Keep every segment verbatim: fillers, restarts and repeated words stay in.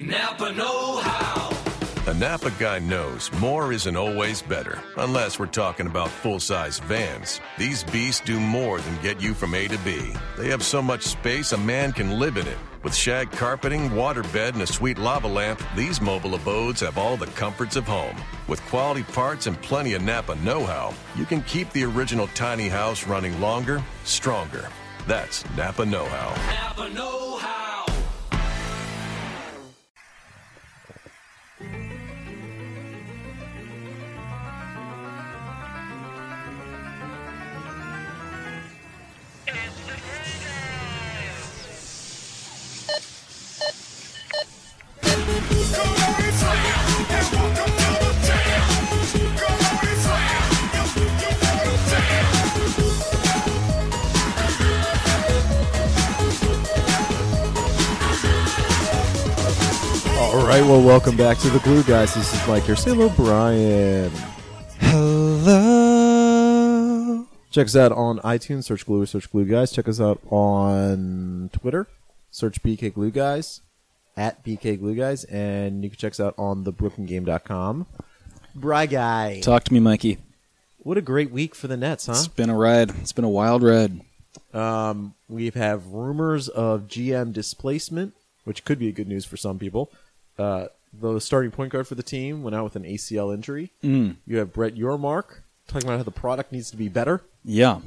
Napa know-how. A Napa guy knows more isn't always better, unless we're talking about full-size vans. These beasts do more than get you from A to B. They have so much space a man can live in it. With shag carpeting, waterbed, and a sweet lava lamp, these mobile abodes have all the comforts of home. With quality parts and plenty of Napa know-how, you can keep the original tiny house running longer, stronger. That's Napa know-how. Napa know-how. Alright, well, welcome back to the Glue Guys. This is Mike here. Say hello, Brian. Hello. Check us out on iTunes. Search Glue or search Glue Guys. Check us out on Twitter. Search B K Glue Guys. At B K Glue Guys. And you can check us out on the brooklyn game dot com. Bry Guy. Talk to me, Mikey. What a great week for the Nets, huh? It's been a ride. It's been a wild ride. Um, we have rumors of G M displacement, which could be good news for some people. Uh, the starting point guard for the team went out with an A C L injury. Mm. You have Brett Yormark talking about how the product needs to be better. Yeah.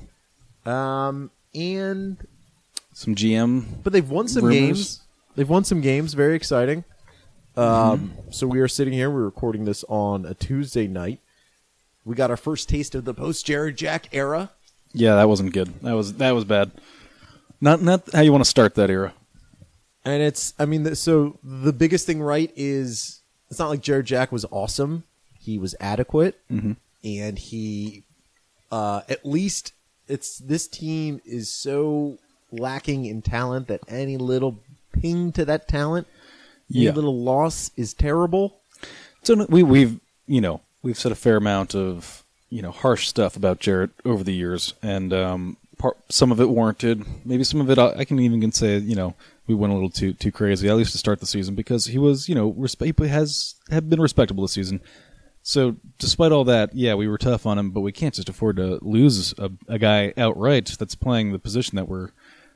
Um, and some G M. But they've won some rumors. games. They've won some games. Very exciting. Um, mm-hmm. So we are sitting here. We're recording this on a Tuesday night. We got our first taste of the post Jarrett Jack era. Yeah, that wasn't good. That was that was bad. Not not how you want to start that era. And it's, I mean, so the biggest thing, right, is it's not like Jarrett Jack was awesome. He was adequate. Mm-hmm. And he, uh, at least, it's this team is so lacking in talent that any little ping to that talent, any yeah. little loss is terrible. So we, we've, you know, we've said a fair amount of, you know, harsh stuff about Jarrett over the years. And um, part, some of it warranted. Maybe some of it, I can even say, you know, we went a little too too crazy, at least to start the season, because he was, you know, respe- he has have been respectable this season. So despite all that, yeah, we were tough on him, but we can't just afford to lose a, a guy outright that's playing the position that we're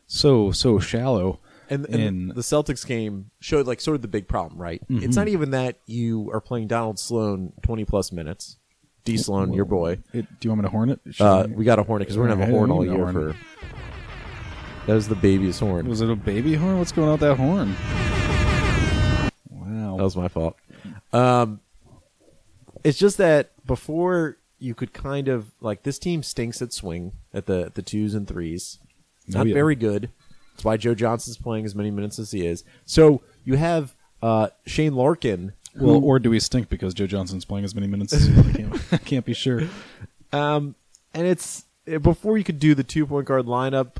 so, so shallow. And, and, and the Celtics game showed, like, sort of the big problem, right? Mm-hmm. It's not even that you are playing Donald Sloan twenty-plus minutes. D. Sloan, well, your boy. It, do you want me to horn it? Uh, I, we got to horn it because we're going to have a horn all year horn. for... That was the baby's horn. Was it a baby horn? What's going on with that horn? Wow. That was my fault. Um, it's just that before you could kind of, like, this team stinks at swing, at the the twos and threes. Not oh, yeah. very good. That's why Joe Johnson's playing as many minutes as he is. So you have uh, Shane Larkin. Who, well, or do we stink because Joe Johnson's playing as many minutes as he is? I can't, I can't be sure. Um, and it's, before you could do the two-point guard lineup,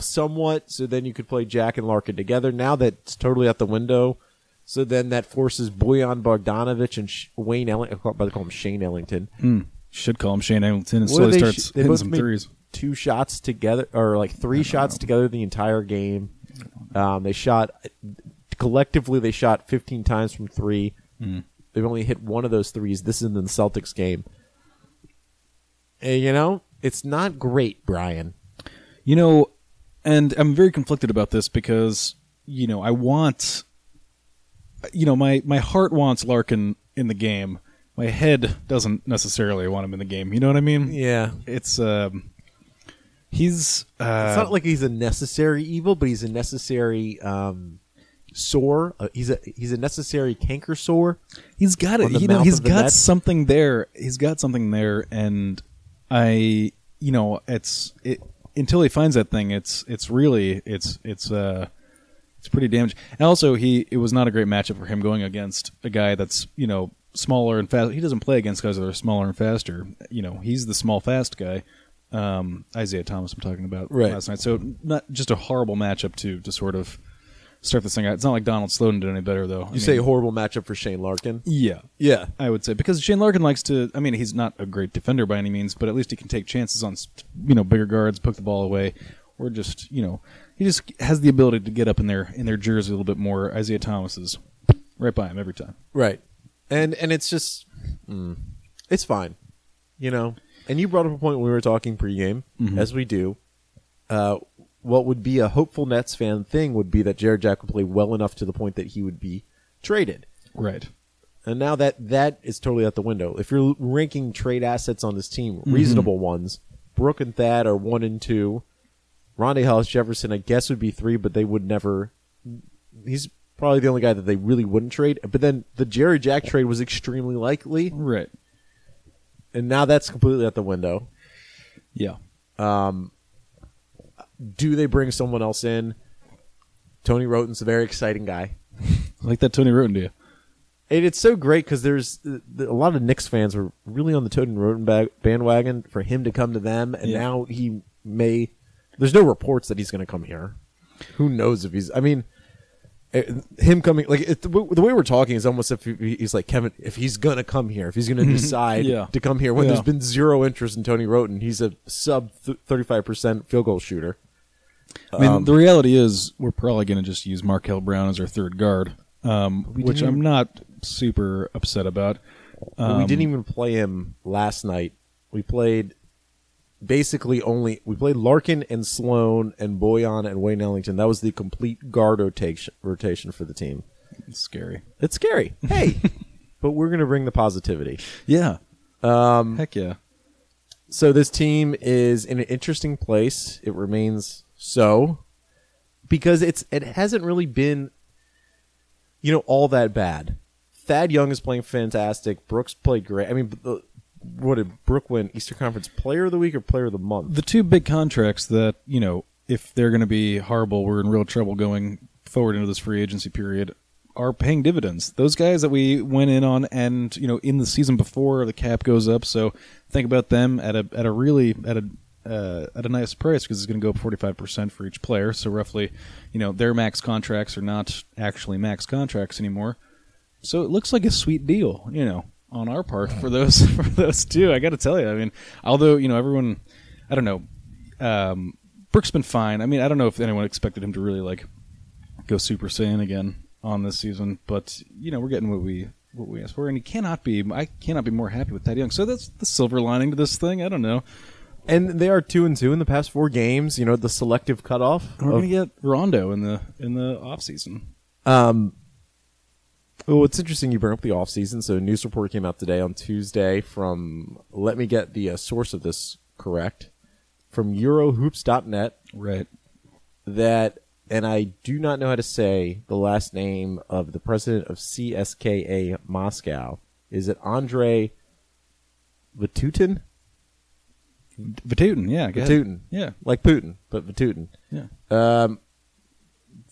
somewhat, so then you could play Jack and Larkin together. Now that's totally out the window. So then that forces Bojan Bogdanovic and Sh- Wayne Ellington. I'm about to call him Shane Ellington. Mm, should call him Shane Ellington. And slowly starts sh- hitting some threes. Two shots together, or like three shots know. together the entire game. Um, they shot collectively. They shot fifteen times from three. Mm. They've only hit one of those threes. This is in the Celtics game. And, you know, it's not great, Brian. You know. And I'm very conflicted about this because, you know, I want, you know, my, my heart wants Larkin in the game. My head doesn't necessarily want him in the game. You know what I mean? Yeah. It's, um, he's, uh. It's not like he's a necessary evil, but he's a necessary, um, sore. Uh, he's a, he's a necessary canker sore. He's got it. You know, he's got net. something there. He's got something there. And I, you know, it's, it, until he finds that thing, it's it's really it's it's uh it's pretty damaging. And also, he it was not a great matchup for him going against a guy that's, you know, smaller and fast. He doesn't play against guys that are smaller and faster. You know, he's the small fast guy. Um, Isaiah Thomas, I'm talking about right. last night. So not just a horrible matchup to to sort of start this thing out. It's not like Donald Sloan did any better though. You I say mean, a horrible matchup for Shane Larkin? Yeah, yeah, I would say because Shane Larkin likes to. I mean, he's not a great defender by any means, but at least he can take chances on, you know, bigger guards, poke the ball away, or just, you know, he just has the ability to get up in their in their jersey a little bit more. Isaiah Thomas is right by him every time. Right. And and it's just, mm, it's fine, you know. And you brought up a point when we were talking pregame, mm-hmm. as we do. Uh, what would be a hopeful Nets fan thing would be that Jarrett Jack would play well enough to the point that he would be traded. Right. And now that that is totally out the window. If you're ranking trade assets on this team, reasonable mm-hmm. ones, Brook and Thad are one and two. Rondae Hollis Jefferson, I guess, would be three, but they would never. He's probably the only guy that they really wouldn't trade. But then the Jarrett Jack trade was extremely likely. Right. And now that's completely out the window. Yeah. Um, do they bring someone else in? Tony Wroten's a very exciting guy. I like that Tony Wroten, do you? And it's so great because there's a lot of Knicks fans were really on the Tony Wroten bandwagon for him to come to them. And yeah. now he may. There's no reports that he's going to come here. Who knows if he's. I mean, him coming. Like it, the way we're talking is almost if he's like, Kevin, if he's going to come here, if he's going to decide yeah. to come here when yeah. there's been zero interest in Tony Wroten, he's a sub thirty-five percent field goal shooter. I mean, um, the reality is we're probably going to just use Markel Brown as our third guard, um, which I'm not super upset about. Um, we didn't even play him last night. We played. Basically, only we played Larkin and Sloan and Boyan and Wayne Ellington. That was the complete guard rotation, rotation for the team. It's scary. It's scary. Hey, but we're going to bring the positivity. Yeah. Um, Heck yeah. So this team is in an interesting place. It remains so because it's it hasn't really been, you know, all that bad. Thad Young is playing fantastic. Brooks played great. I mean. The, What did Brook win? Eastern Conference Player of the Week or Player of the Month? The two big contracts that, you know, if they're going to be horrible, we're in real trouble going forward into this free agency period, are paying dividends. Those guys that we went in on and, you know, in the season before the cap goes up. So think about them at a at a really at a uh, at a nice price because it's going to go up forty-five percent for each player. So roughly, you know, their max contracts are not actually max contracts anymore. So it looks like a sweet deal, you know. On our part for those for those two, I got to tell you. I mean, although you know everyone, I don't know. Um, Brook's been fine. I mean, I don't know if anyone expected him to really like go Super Saiyan again on this season, but you know we're getting what we what we asked for, and he cannot be. I cannot be more happy with Thad Young. So that's the silver lining to this thing. I don't know. And they are two and two in the past four games. You know the selective cutoff. We're of- gonna get Rondo in the in the off season. Um. Well, it's interesting you bring up the offseason. So a news report came out today on Tuesday from, let me get the uh, source of this correct, from Eurohoops dot net. Right. That, and I do not know how to say the last name of the president of C S K A Moscow. Is it Andrei Vatutin? Vatutin, yeah. Vatutin. Yeah. Like Putin, but Vatutin. Yeah. Um.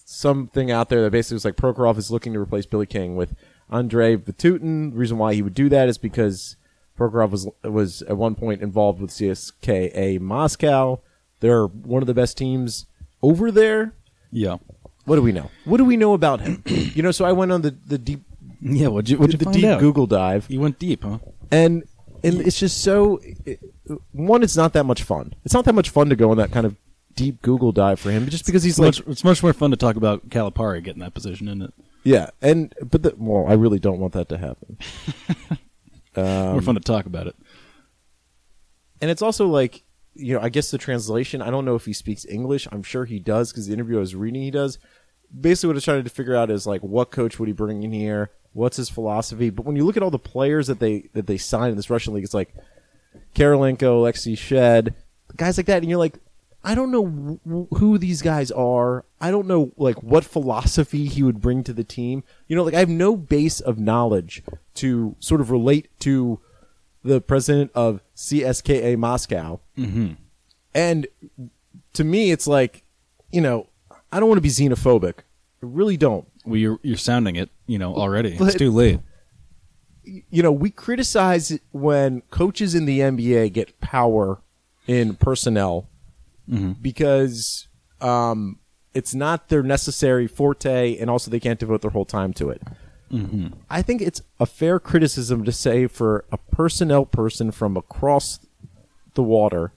Something out there that basically was like Prokhorov is looking to replace Billy King with Andrei Vatutin. The reason why he would do that is because Prokhorov was was at one point involved with C S K A Moscow. They're one of the best teams over there. Yeah. What do we know? What do we know about him? You know, so I went on the, the deep yeah, what'd you, what'd you the find deep out? Google dive. You went deep, huh? And and it's just so it, one, it's not that much fun. It's not that much fun to go on that kind of deep Google dive for him, but just because he's it's like... Much, it's much more fun to talk about Calipari getting that position, isn't it? Yeah, and... But, the, well, I really don't want that to happen. um, more fun to talk about it. And it's also like, you know, I guess the translation, I don't know if he speaks English. I'm sure he does, because the interview I was reading, he does. Basically, what I was trying to figure out is, like, what coach would he bring in here? What's his philosophy? But when you look at all the players that they that they sign in this Russian league, it's like Karolenko, Alexei Shed, guys like that, and you're like... I don't know who these guys are. I don't know like what philosophy he would bring to the team. You know, like I have no base of knowledge to sort of relate to the president of C S K A Moscow. Mm-hmm. And to me, it's like, you know, I don't want to be xenophobic. I really don't. Well, you're you're sounding it, you know, already. But, it's too late. You know, we criticize when coaches in the N B A get power in personnel. Mm-hmm. Because um, it's not their necessary forte, and also they can't devote their whole time to it. Mm-hmm. I think it's a fair criticism to say for a personnel person from across the water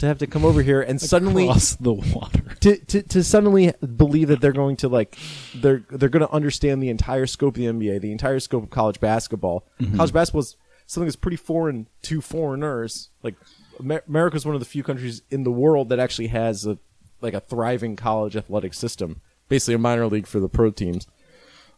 to have to come over here and suddenly across the water to, to to suddenly believe that they're going to like they're they're going to understand the entire scope of the N B A, the entire scope of college basketball. Mm-hmm. College basketball is something that's pretty foreign to foreigners. Like Amer- America is one of the few countries in the world that actually has a like a thriving college athletic system, basically a minor league for the pro teams.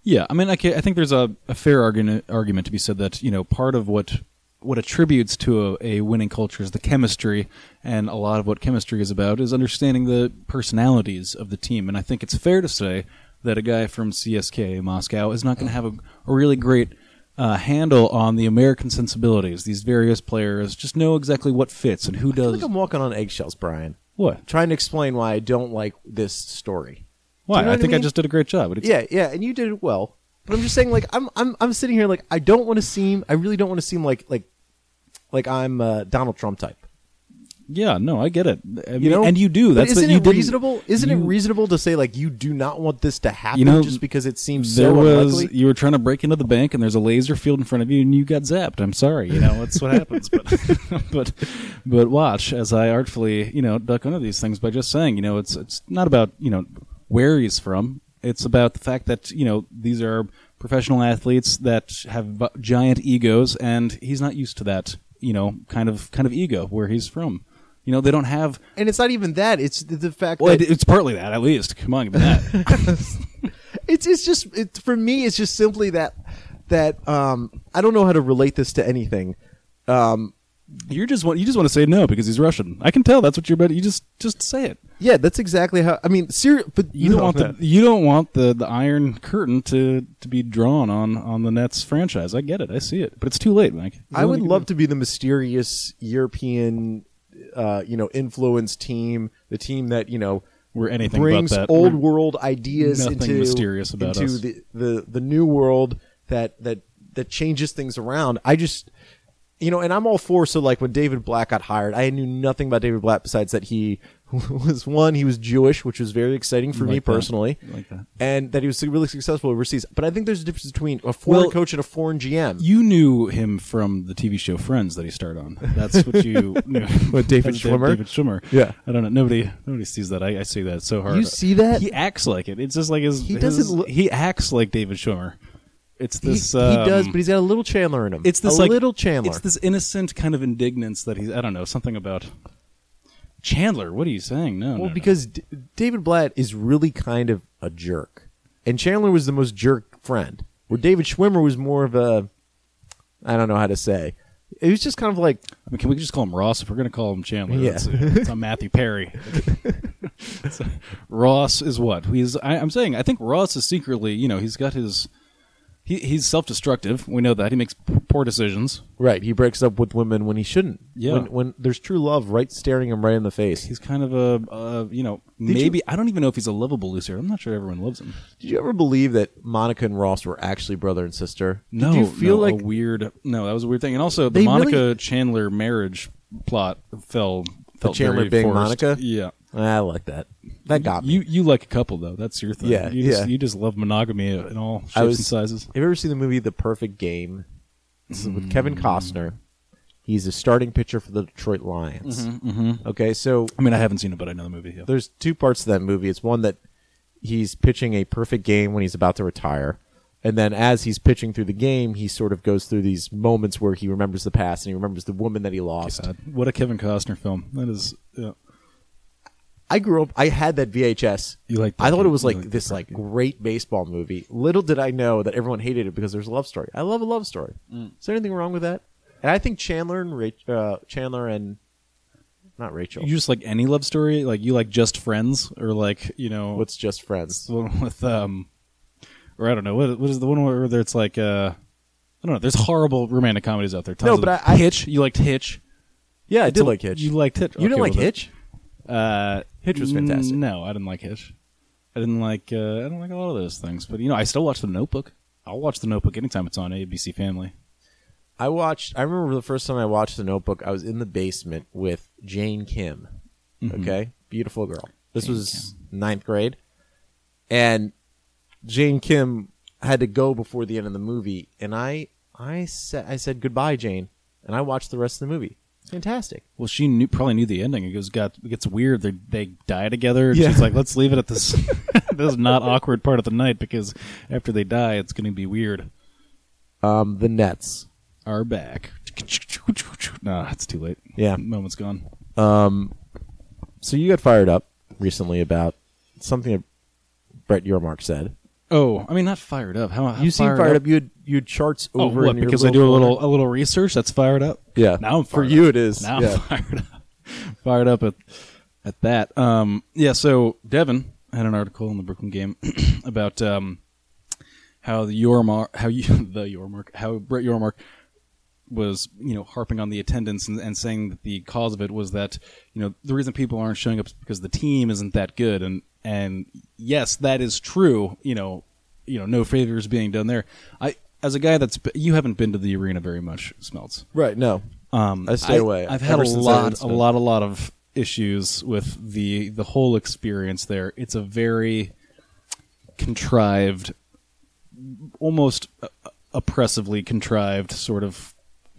Yeah, I mean, I, I think there's a, a fair argument argument to be said that, you know, part of what what attributes to a, a winning culture is the chemistry, and a lot of what chemistry is about is understanding the personalities of the team. And I think it's fair to say that a guy from C S K A Moscow is not going to have a, a really great uh, handle on the American sensibilities. These various players just know exactly what fits and who does. I feel like I'm walking on eggshells, Brian. What? I'm trying to explain why I don't like this story. Why? You know I think I, mean? I just did a great job. Yeah, yeah, and you did it well. But I'm just saying, like, I'm, I'm, I'm sitting here, like, I don't want to seem, I really don't want to seem like, like, like I'm uh, Donald Trump type. Yeah, no, I get it. I mean, you know, and you do. That's isn't what you it reasonable? Isn't you, it reasonable to say like you do not want this to happen you know, just because it seems there so was, unlikely? You were trying to break into the bank and there's a laser field in front of you and you got zapped. I'm sorry, you know that's what happens. But but but watch as I artfully you know duck under these things by just saying you know it's it's not about you know where he's from. It's about the fact that you know these are professional athletes that have giant egos and he's not used to that you know kind of kind of ego where he's from. You know, they don't have... And it's not even that. It's the fact well, that... It, it's partly that, at least. Come on, give me that. it's, it's just... It's, for me, it's just simply that... that um, I don't know how to relate this to anything. Um, you just want you just want to say no because he's Russian. I can tell that's what you're about. You just just say it. Yeah, that's exactly how... I mean, serious... But you, you don't know want that. the You don't want the, the iron curtain to, to be drawn on, on the Nets franchise. I get it. I see it. But it's too late, Mike. I would love to be the mysterious European... Uh, you know, influence team, the team that you know we're anything brings but that. old We're world ideas into, mysterious about into us. The, the the new world that that that changes things around. I just you know, and I'm all for. So like when David Blatt got hired, I knew nothing about David Blatt besides that he was one, he was Jewish, which was very exciting for like me that. personally, like that. and that he was really successful overseas. But I think there's a difference between a foreign well, coach and a foreign G M. You knew him from the T V show Friends that he starred on. That's what you knew. What, David Schwimmer? David Schwimmer. Yeah. I don't know. Nobody nobody sees that. I, I see that so hard. You see that? He acts like it. It's just like his... He doesn't... His, look- he acts like David Schwimmer. It's this. He, he um, does, but he's got a little Chandler in him. It's this a like, little Chandler. It's this innocent kind of indignance that he's... I don't know. Something about... Chandler, what are you saying? No, well, no, because no. D- David Blatt is really kind of a jerk, and Chandler was the most jerk friend. Where David Schwimmer was more of a, I don't know how to say. It was just kind of like, I mean, can we just call him Ross if we're going to call him Chandler? Yeah, it's, it's on Matthew Perry. So, Ross is what he's. I, I'm saying. I think Ross is secretly, you know, he's got his. He he's self-destructive. We know that. He makes p- poor decisions. Right. He breaks up with women when he shouldn't. Yeah. When, when there's true love right staring him right in the face. He's kind of a, uh, you know, Did maybe, you, I don't even know if he's a lovable loser. I'm not sure everyone loves him. Did you ever believe that Monica and Ross were actually brother and sister? No. Did you feel no, like a weird, no, that was a weird thing. And also the Monica-Chandler really, marriage plot fell, felt Chandler very being forced. Monica? Yeah. I like that. That got me. You, you like a couple, though. That's your thing. Yeah, you just, yeah. You just love monogamy in all shapes was, and sizes. Have you ever seen the movie The Perfect Game? This is mm-hmm. with Kevin Costner. He's a starting pitcher for the Detroit Lions. Mm-hmm, mm-hmm. Okay, so... I mean, I haven't seen it, but I know the movie. Yeah. There's two parts to that movie. It's one that he's pitching a perfect game when he's about to retire. And then as he's pitching through the game, he sort of goes through these moments where he remembers the past and he remembers the woman that he lost. God, what a Kevin Costner film. That is... Yeah. I grew up, I had that V H S. You liked that I thought it was like really this like great baseball movie. Little did I know that everyone hated it because there's a love story. I love a love story. Mm. Is there anything wrong with that? And I think Chandler and Rachel, uh, Chandler and, not Rachel. You just like any love story? Like you like Just Friends or like, you know. What's Just Friends? The one with, um, or I don't know. What, what is the one where it's like, uh, I don't know. There's horrible romantic comedies out there. Tons no, but of I, Hitch. I, you liked Hitch. Yeah, I did a, like Hitch. You liked Hitch. You okay, didn't like well, Hitch? Uh, Hitch was fantastic. No, I didn't like Hitch. I didn't like. Uh, I don't like a lot of those things. But you know, I still watch The Notebook. I'll watch The Notebook anytime it's on A B C Family. I watched. I remember the first time I watched The Notebook. I was in the basement with Jane Kim. Mm-hmm. Okay, beautiful girl. This Jane was Kim. ninth grade, and Jane Kim had to go before the end of the movie, and I, I said, I said goodbye, Jane, and I watched the rest of the movie. Fantastic. Well, she knew, probably knew the ending. It goes, got, it gets weird. They they die together. And yeah. She's like, let's leave it at this this not awkward part of the night because after they die, it's going to be weird. Um, the Nets are back. Nah, it's too late. Yeah, moment's gone. Um, so you got fired up recently about something that Brett Yormark said. Oh, I mean, not fired up. How, how you seem fired, fired up? up. You had, you had charts oh, over. Oh, what? In because your I do a little corner. a little research. That's fired up. Yeah. Now I'm fired for you. Up. It is. Now yeah. I'm fired up. Fired up at at that. Um, yeah. So Devin had an article in the Brooklyn Game about um, how the Yormark, how you the Yormark, how Brett Yormark was, you know, harping on the attendance and, and saying that the cause of it was that, you know, the reason people aren't showing up is because the team isn't that good. And and yes, that is true. You know, you know, no favors being done there. I, as a guy that's, you haven't been to the arena very much, Smelts. Right. No. Um, I stay I, away. I've had a lot, a lot, a lot of issues with the, the whole experience there. It's a very contrived, almost oppressively contrived sort of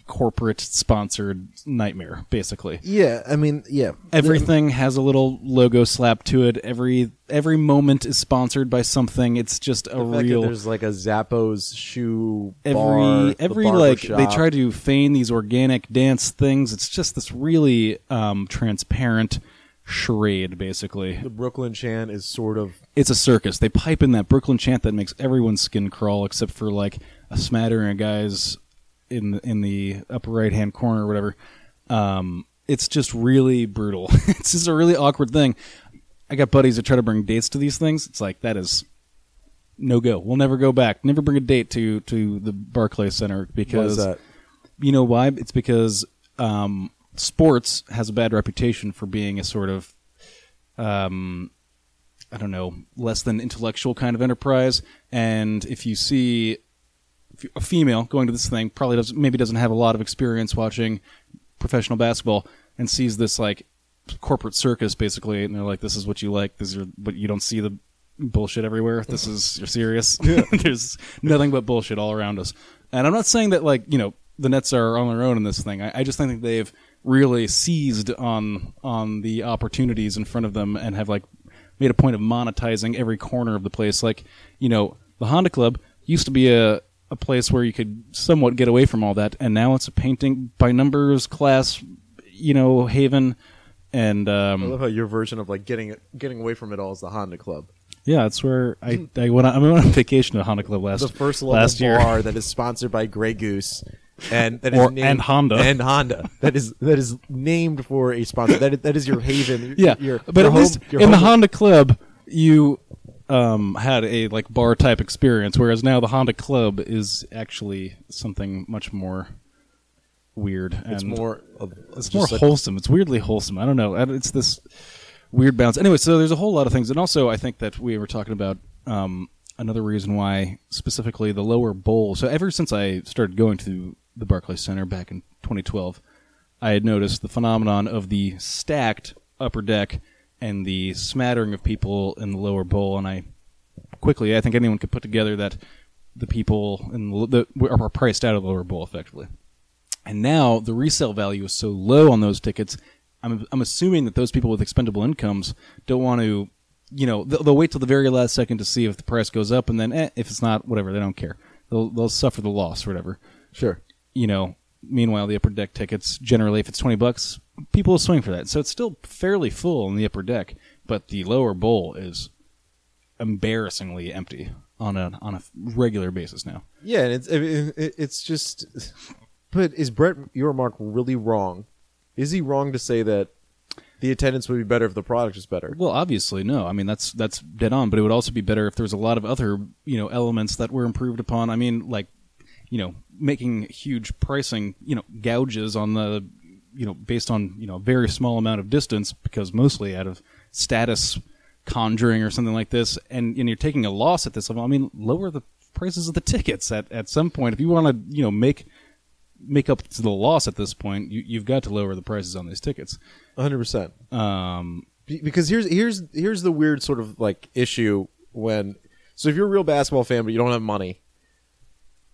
corporate sponsored nightmare, basically. Yeah, I mean, yeah. Everything has a little logo slap to it. Every every moment is sponsored by something. It's just a the real. There's like a Zappos shoe. Every bar, every the like shop. They try to feign these organic dance things. It's just this really um, transparent charade, basically. The Brooklyn chant is sort of. It's a circus. They pipe in that Brooklyn chant that makes everyone's skin crawl, except for like a smattering of guys in the, in the upper right-hand corner or whatever. Um, it's just really brutal. It's just a really awkward thing. I got buddies that try to bring dates to these things. It's like, that is no go. We'll never go back. Never bring a date to, to the Barclays Center because... What is that? You know why? It's because um, sports has a bad reputation for being a sort of... Um, I don't know, less than intellectual kind of enterprise. And if you see... a female going to this thing probably doesn't, maybe doesn't have a lot of experience watching professional basketball and sees this like corporate circus basically, and they're like, "This is what you like. This is, but you don't see the bullshit everywhere. This is, you're serious. Yeah. There's nothing but bullshit all around us." And I'm not saying that like, you know, the Nets are on their own in this thing. I, I just think that they've really seized on on the opportunities in front of them and have like made a point of monetizing every corner of the place. Like, you know, the Honda Club used to be a a place where you could somewhat get away from all that, and now it's a painting by numbers class, you know, haven. And um, I love how your version of like getting getting away from it all is the Honda Club. Yeah, it's where I, I went. On, I went on vacation to Honda Club last the first level last year. Bar that is sponsored by Grey Goose and that or, is named, and Honda and Honda that is that is named for a sponsor. That is, that is your haven. Yeah, your, but your at home, least in home. The Honda Club you. Um, had a like bar type experience, whereas now the Honda Club is actually something much more weird. And it's more, uh, it's, it's more like wholesome. It's weirdly wholesome. I don't know. It's this weird bounce. Anyway, so there's a whole lot of things, and also I think that we were talking about um, another reason why specifically the lower bowl. So ever since I started going to the Barclays Center back in twenty twelve, I had noticed the phenomenon of the stacked upper deck and the smattering of people in the lower bowl, and I quickly, I think anyone could put together that the people in the, the are priced out of the lower bowl effectively. And now the resale value is so low on those tickets, I'm I'm assuming that those people with expendable incomes don't want to, you know, they'll, they'll wait till the very last second to see if the price goes up, and then eh, if it's not, whatever, they don't care. They'll they'll suffer the loss or whatever. Sure. You know, meanwhile, the upper deck tickets, generally, if it's twenty bucks, people will swing for that. So it's still fairly full in the upper deck, but the lower bowl is embarrassingly empty on a on a regular basis now. Yeah, and it's it's just... But is Brett Yormark really wrong? Is he wrong to say that the attendance would be better if the product was better? Well, obviously, no. I mean, that's that's dead on, but it would also be better if there was a lot of other, you know, elements that were improved upon. I mean, like, you know, making huge pricing, you know, gouges on the, you know, based on, you know, a very small amount of distance, because mostly out of status conjuring or something like this, and, and you're taking a loss at this level. I mean, lower the prices of the tickets at, at some point. If you want to, you know, make make up to the loss at this point, you, you've got to lower the prices on these tickets. one hundred percent. Um, because here's here's here's the weird sort of like issue when, so if you're a real basketball fan but you don't have money,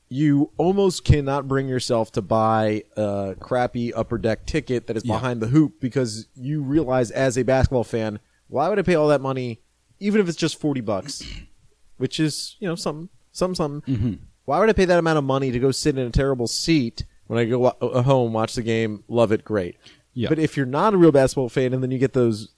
you almost cannot bring yourself to buy a crappy upper deck ticket that is yeah. behind the hoop, because you realize as a basketball fan, why would I pay all that money, even if it's just forty bucks, which is, you know, something, something, something. Mm-hmm. Why would I pay that amount of money to go sit in a terrible seat when I go w- home, watch the game, love it, great. Yeah. But if you're not a real basketball fan, and then you get those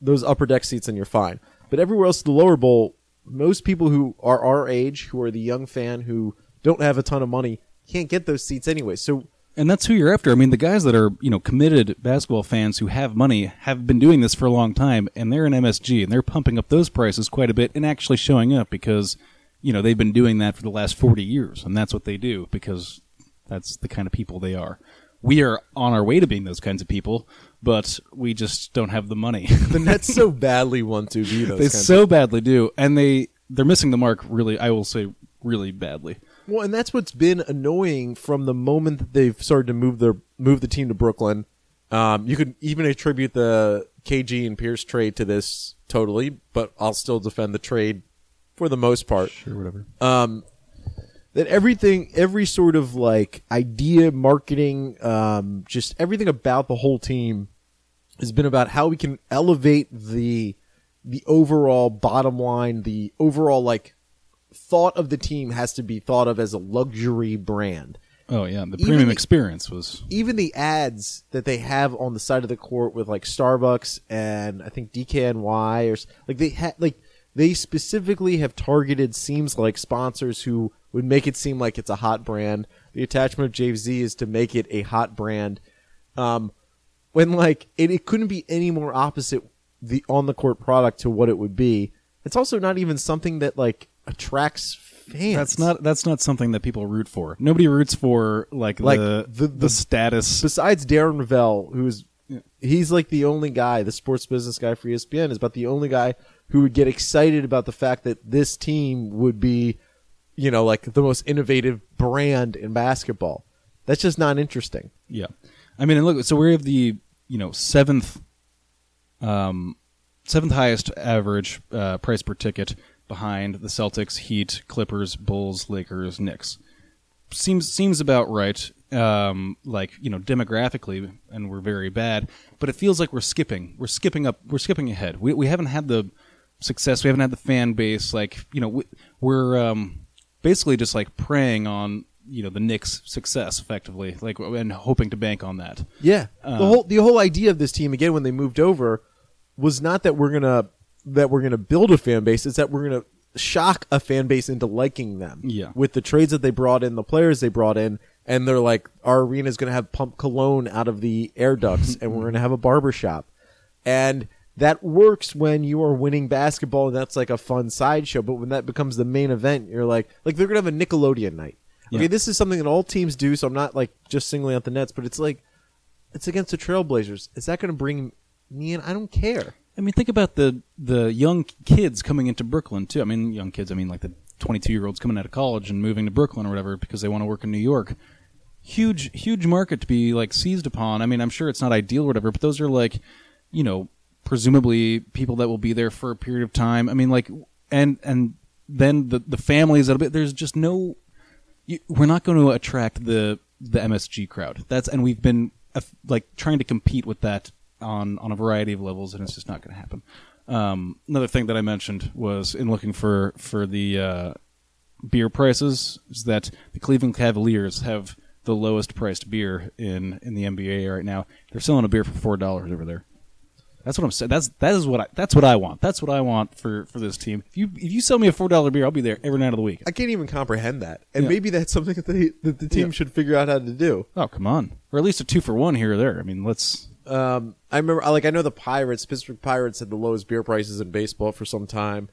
those upper deck seats and you're fine. But everywhere else, the lower bowl, most people who are our age, who are the young fan, who don't have a ton of money, can't get those seats anyway. So, and that's who you're after. I mean, the guys that are, you know, committed basketball fans who have money have been doing this for a long time, and they're in M S G, and they're pumping up those prices quite a bit and actually showing up because, you know, they've been doing that for the last forty years, and that's what they do because that's the kind of people they are. We are on our way to being those kinds of people, but we just don't have the money. The Nets so badly want to be those. They kinds so of badly do, and they they're missing the mark. Really, I will say, really badly. Well, and that's what's been annoying from the moment that they've started to move their move the team to Brooklyn. Um, you could even attribute the K G and Pierce trade to this totally, but I'll still defend the trade for the most part. Sure, whatever. Um, That everything, every sort of like idea, marketing, um, just everything about the whole team has been about how we can elevate the the overall bottom line, the overall like thought of the team has to be thought of as a luxury brand. Oh yeah, the premium even experience the, was even the ads that they have on the side of the court with like Starbucks and I think D K N Y or like they ha- like they specifically have targeted seems like sponsors who would make it seem like it's a hot brand. The attachment of Jay-Z is to make it a hot brand. Um, when like it, it couldn't be any more opposite the on the court product to what it would be. It's also not even something that like attracts fans. That's not that's not something that people root for. Nobody roots for like, like the, the, the the status. Besides Darren Ravel, who's yeah. he's like the only guy, the sports business guy for E S P N, is about the only guy who would get excited about the fact that this team would be, you know, like the most innovative brand in basketball. That's just not interesting. Yeah. I mean, and look, so we have the, you know, seventh um, seventh highest average uh, price per ticket behind the Celtics, Heat, Clippers, Bulls, Lakers, Knicks. Seems seems about right, um, like, you know, demographically, and we're very bad, but it feels like we're skipping. We're skipping up. We're skipping ahead. We we haven't had the success. We haven't had the fan base. Like, you know, we, we're... Um, basically just like preying on, you know, the Knicks' success effectively, like, and hoping to bank on that. Yeah. Uh, the whole the whole idea of this team again when they moved over was not that we're going to that we're going to build a fan base, it's that we're going to shock a fan base into liking them. Yeah. With the trades that they brought in, the players they brought in, and they're like, our arena is going to have pump cologne out of the air ducts and we're going to have a barber shop. And that works when you are winning basketball, and that's like a fun sideshow. But when that becomes the main event, you're like, like they're going to have a Nickelodeon night. Yeah. Okay, this is something that all teams do, so I'm not like just singling out the Nets, but it's like, it's against the Trailblazers. Is that going to bring me in? I don't care. I mean, think about the, the young kids coming into Brooklyn, too. I mean, young kids, I mean like the twenty-two-year-olds coming out of college and moving to Brooklyn or whatever because they want to work in New York. Huge, huge market to be like seized upon. I mean, I'm sure it's not ideal or whatever, but those are like, you know, presumably people that will be there for a period of time. I mean, like, and and then the the families that'll be, there's just no, you, we're not going to attract the the M S G crowd. That's, and we've been like trying to compete with that on on a variety of levels, and it's just not going to happen. Um, another thing that I mentioned was in looking for for the uh, beer prices is that the Cleveland Cavaliers have the lowest priced beer in, in the N B A right now. They're selling a beer for four dollars over there. That's what I'm saying. That's that is what I that's what I want. That's what I want for, for this team. If you if you sell me a four dollar beer, I'll be there every night of the week. I can't even comprehend that. And yeah. maybe that's something that, they, that the team yeah. should figure out how to do. Oh, come on, or at least a two for one here or there. I mean, let's. Um, I remember, like, I know the Pirates, Pittsburgh Pirates, had the lowest beer prices in baseball for some time.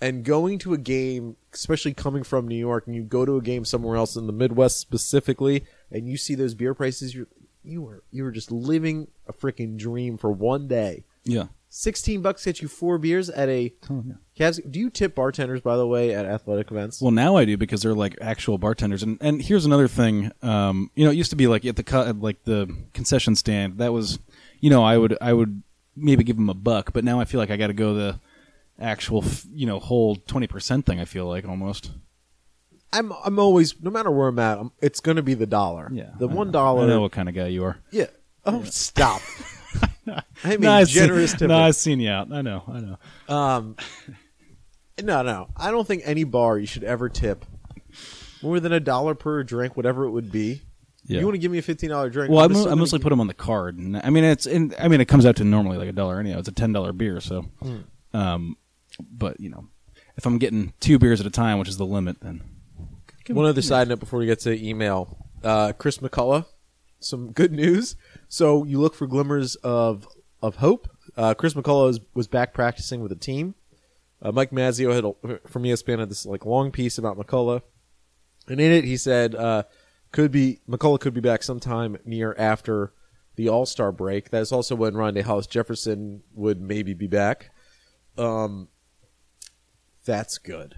And going to a game, especially coming from New York, and you go to a game somewhere else in the Midwest specifically, and you see those beer prices, you're you were you were just living a freaking dream for one day. Yeah. sixteen bucks gets you four beers at a oh, yeah. Cavs. Do you tip bartenders, by the way, at athletic events? Well, now I do because they're like actual bartenders. And and here's another thing. Um, you know, it used to be like at the co- like the concession stand. That was, you know, I would I would maybe give them a buck, but now I feel like I got to go the actual, you know, whole twenty percent thing. I feel like almost. I'm I'm always, no matter where I'm at, I'm, it's going to be the dollar. Yeah, the I one know. dollar. I know what kind of guy you are. Yeah. Oh, yeah. Stop. I mean, no, generous to me. No, I've seen you out. I know. I know. Um, no, no. I don't think any bar you should ever tip more than a dollar per drink, whatever it would be. Yeah. You want to give me a fifteen dollar drink? Well, I'm I'm I mostly put them on the card. And I mean, it's in, I mean, it comes out to normally like a dollar anyhow. It's a ten dollar beer, so. Mm. Um, but you know, if I'm getting two beers at a time, which is the limit, then. One other side note before we get to email, uh, Chris McCullough, some good news. So you look for glimmers of of hope. Uh, Chris McCullough is, was back practicing with the team. Uh, Mike Mazzio had a, from E S P N had this like long piece about McCullough, and in it he said uh, could be McCullough could be back sometime near after the All Star break. That is also when Rondae Hollis Jefferson would maybe be back. Um, that's good.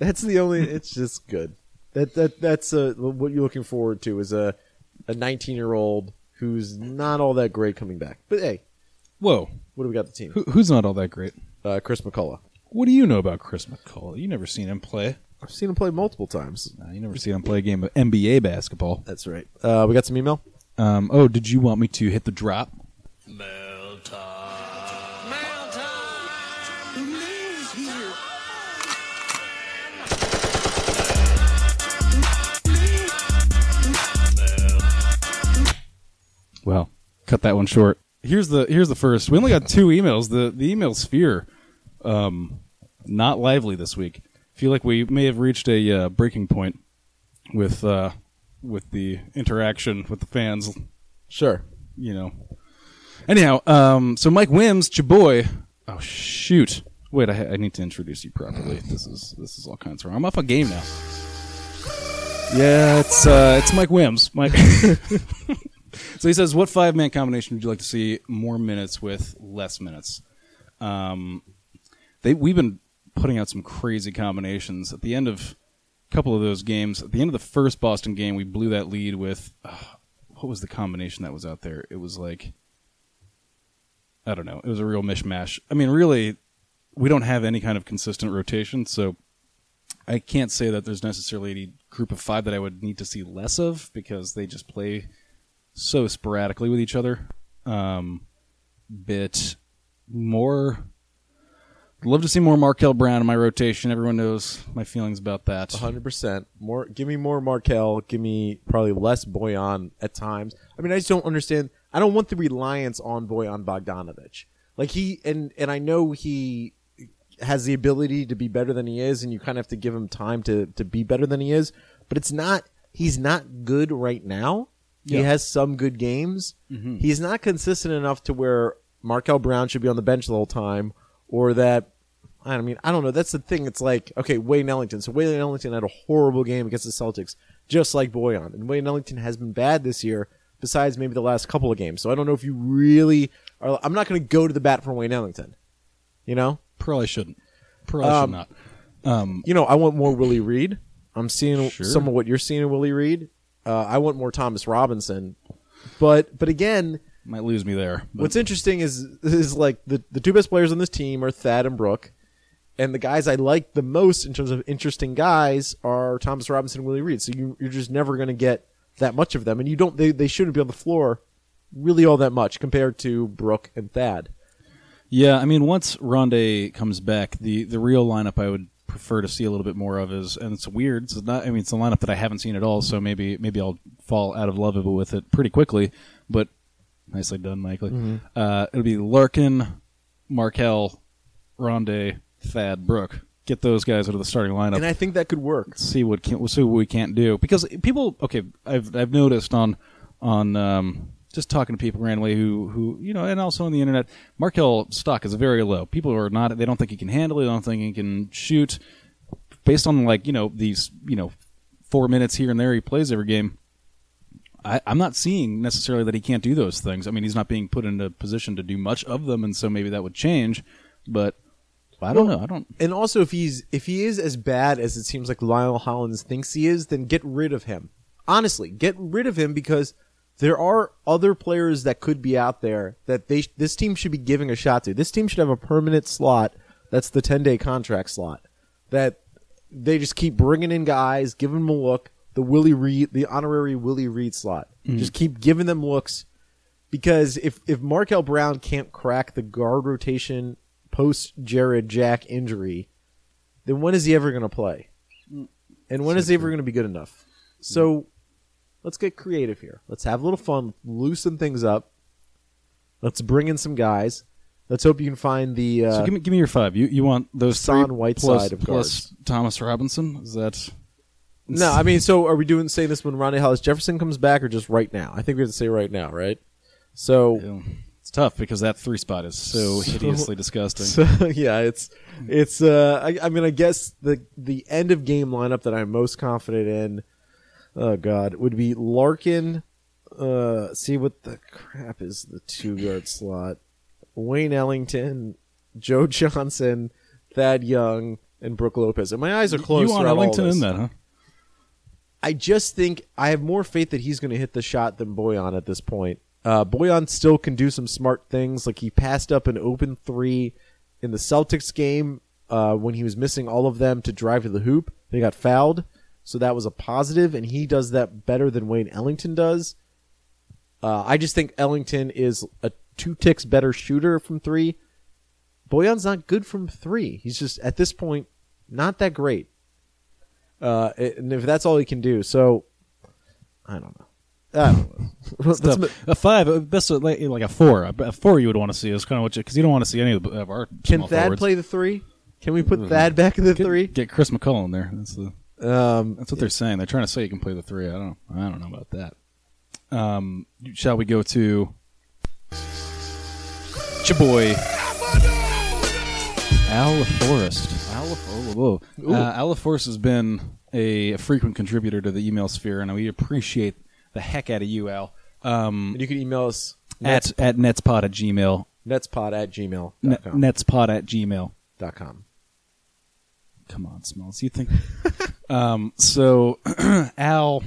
That's the only. It's just good. That that that's a, what you're looking forward to is a a nineteen year old who's not all that great coming back. But hey, whoa, what do we got the team? Who, who's not all that great? Uh, Chris McCullough. What do you know about Chris McCullough? You never seen him play. I've seen him play multiple times. No, you never seen him play a game of N B A basketball. That's right. Uh, we got some email. Um, oh, did you want me to hit the drop? Mail time. Well, cut that one short. Here's the here's the first. We only got two emails. The the email sphere, um, not lively this week. I feel like we may have reached a uh, breaking point with uh, with the interaction with the fans. Sure, you know. Anyhow, um, so Mike Wims, chaboy. Oh shoot! Wait, I, I need to introduce you properly. This is this is all kinds of wrong. I'm off a game now. Yeah, it's uh, it's Mike Wims. Mike. So he says, what five-man combination would you like to see more minutes with less minutes? Um, they We've been putting out some crazy combinations. At the end of a couple of those games, at the end of the first Boston game, we blew that lead with, uh, what was the combination that was out there? It was like, I don't know. It was a real mishmash. I mean, really, we don't have any kind of consistent rotation, so I can't say that there's necessarily any group of five that I would need to see less of because they just play so sporadically with each other. Um, bit more. I'd love to see more Markel Brown in my rotation. Everyone knows my feelings about that. one hundred percent. More, give me more Markel. Give me probably less Bojan at times. I mean, I just don't understand. I don't want the reliance on Bojan Bogdanovic. Like he, and, and I know he has the ability to be better than he is, and you kind of have to give him time to, to be better than he is, but it's not, he's not good right now. He yeah. has some good games. Mm-hmm. He's not consistent enough to where Markel Brown should be on the bench the whole time, or that I mean I don't know. That's the thing. It's like okay, Wayne Ellington. So Wayne Ellington had a horrible game against the Celtics, just like Bojan. And Wayne Ellington has been bad this year, besides maybe the last couple of games. So I don't know if you really are. I'm not going to go to the bat for Wayne Ellington. You know, probably shouldn't. Probably um, should not. Um, you know, I want more Willie Reed. I'm seeing sure. some of what you're seeing in Willie Reed. Uh, I want more Thomas Robinson, but but again, might lose me there. But. What's interesting is is like the, the two best players on this team are Thad and Brook, and the guys I like the most in terms of interesting guys are Thomas Robinson and Willie Reed. So you you're just never going to get that much of them, and you don't they, they shouldn't be on the floor really all that much compared to Brook and Thad. Yeah, I mean once Rondae comes back, the the real lineup I would prefer to see a little bit more of is, and it's weird. It's not. I mean, it's a lineup that I haven't seen at all. So maybe, maybe I'll fall out of love with it pretty quickly. But nicely done, Michael. Mm-hmm. Uh, it'll be Larkin, Markel, Rondae, Thad, Brook. Get those guys out of the starting lineup, and I think that could work. Let's see what can, we'll see what we can't do because people. Okay, I've I've noticed on on um, just talking to people randomly who who you know, and also on the internet, Markel stock is very low. People are not. They don't think he can handle it. They don't think he can shoot. Based on like you know these you know four minutes here and there he plays every game, I, I'm not seeing necessarily that he can't do those things. I mean he's not being put in a position to do much of them, and so maybe that would change. But I don't well, know. I don't. And also if he's if he is as bad as it seems like Lyle Hollins thinks he is, then get rid of him. Honestly, get rid of him because there are other players that could be out there that they this team should be giving a shot to. This team should have a permanent slot that's the ten-day contract slot that they just keep bringing in guys, giving them a look. The Willie Reed, the honorary Willie Reed slot. Mm. Just keep giving them looks, because if if Markel Brown can't crack the guard rotation post Jarrett Jack injury, then when is he ever going to play? And when so is he ever going to be good enough? So mm. let's get creative here. Let's have a little fun, loosen things up. Let's bring in some guys. Let's hope you can find the. Uh, so give me give me your five. You you want those Hassan three Whiteside plus, of plus Thomas Robinson? Is that? No, I mean, so are we doing say this when Rondae Hollis Jefferson comes back, or just right now? I think we have to say right now, right? So yeah. It's tough because that three spot is so, so hideously disgusting. So, yeah, it's it's. Uh, I, I mean, I guess the the end of game lineup that I'm most confident in. Oh God, would be Larkin. Uh, see what the crap is the two guard slot. Wayne Ellington, Joe Johnson, Thad Young, and Brook Lopez. And my eyes are closed. You want Ellington in that, huh? I just think I have more faith that he's going to hit the shot than Bojan at this point. Uh, Bojan still can do some smart things. Like he passed up an open three in the Celtics game uh, when he was missing all of them to drive to the hoop. They got fouled. So that was a positive, and he does that better than Wayne Ellington does. Uh, I just think Ellington is a two ticks better shooter from three. Bojan's not good from three. He's just, at this point, not that great. Uh, and if that's all he can do, so I don't know. I don't know. That's a, a five, best of, like, like a four. A four you would want to see is kind of what you, because you don't want to see any of, of our. Can Thad forwards. Play the three? Can we put mm-hmm. Thad back in the get, three? Get Chris McCullough in there. That's the. Um, that's what yeah. they're saying. They're trying to say you can play the three. I don't. I don't know about that. Um, shall we go to? Chaboy. Al LaForest. Al LaForest. Oh, uh, Al LaForest has been a, a frequent contributor to the email sphere, and we appreciate the heck out of you, Al. Um, and you can email us at, at netspod at gmail. Netspod at gmail. Net, netspod at gmail. Dot com. Come on, Smalls. You think? um, so, Al,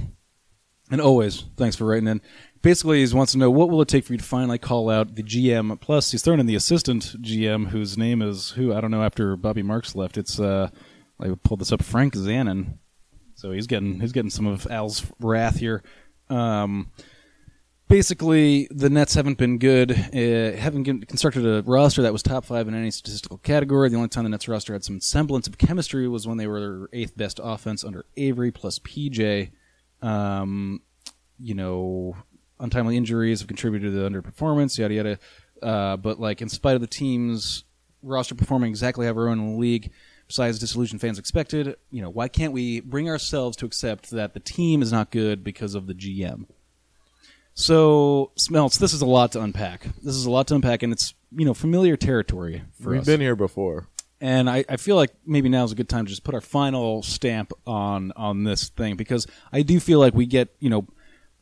and always, thanks for writing in. Basically, he wants to know, what will it take for you to finally call out the G M? Plus, he's thrown in the assistant G M, whose name is who? I don't know, after Bobby Marks left. It's, uh, I pulled this up, Frank Zanin. So he's getting he's getting some of Al's wrath here. Um, basically, the Nets haven't been good. Uh, haven't constructed a roster that was top five in any statistical category. The only time the Nets roster had some semblance of chemistry was when they were their eighth best offense under Avery plus P J. Um, you know... Untimely injuries have contributed to the underperformance, yada, yada. Uh, but, like, in spite of the team's roster performing exactly how our own in the league, besides disillusioned fans expected, you know, why can't we bring ourselves to accept that the team is not good because of the G M? So, Smelts, this is a lot to unpack. This is a lot to unpack, and it's, you know, familiar territory for We've us. We've been here before. And I, I feel like maybe now is a good time to just put our final stamp on on this thing, because I do feel like we get, you know,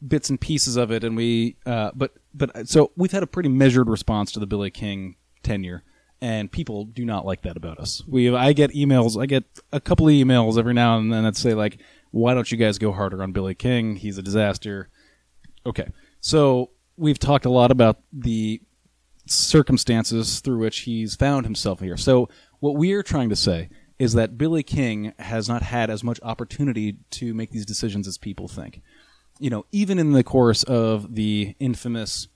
bits and pieces of it, and we uh but but so we've had a pretty measured response to the Billy King tenure, and people do not like that about us. We I get emails I get a couple of emails every now and then that say, like, why don't you guys go harder on Billy King? He's a disaster. Okay, so we've talked a lot about the circumstances through which he's found himself here. So what we're trying to say is that Billy King has not had as much opportunity to make these decisions as people think. You know, even in the course of the infamous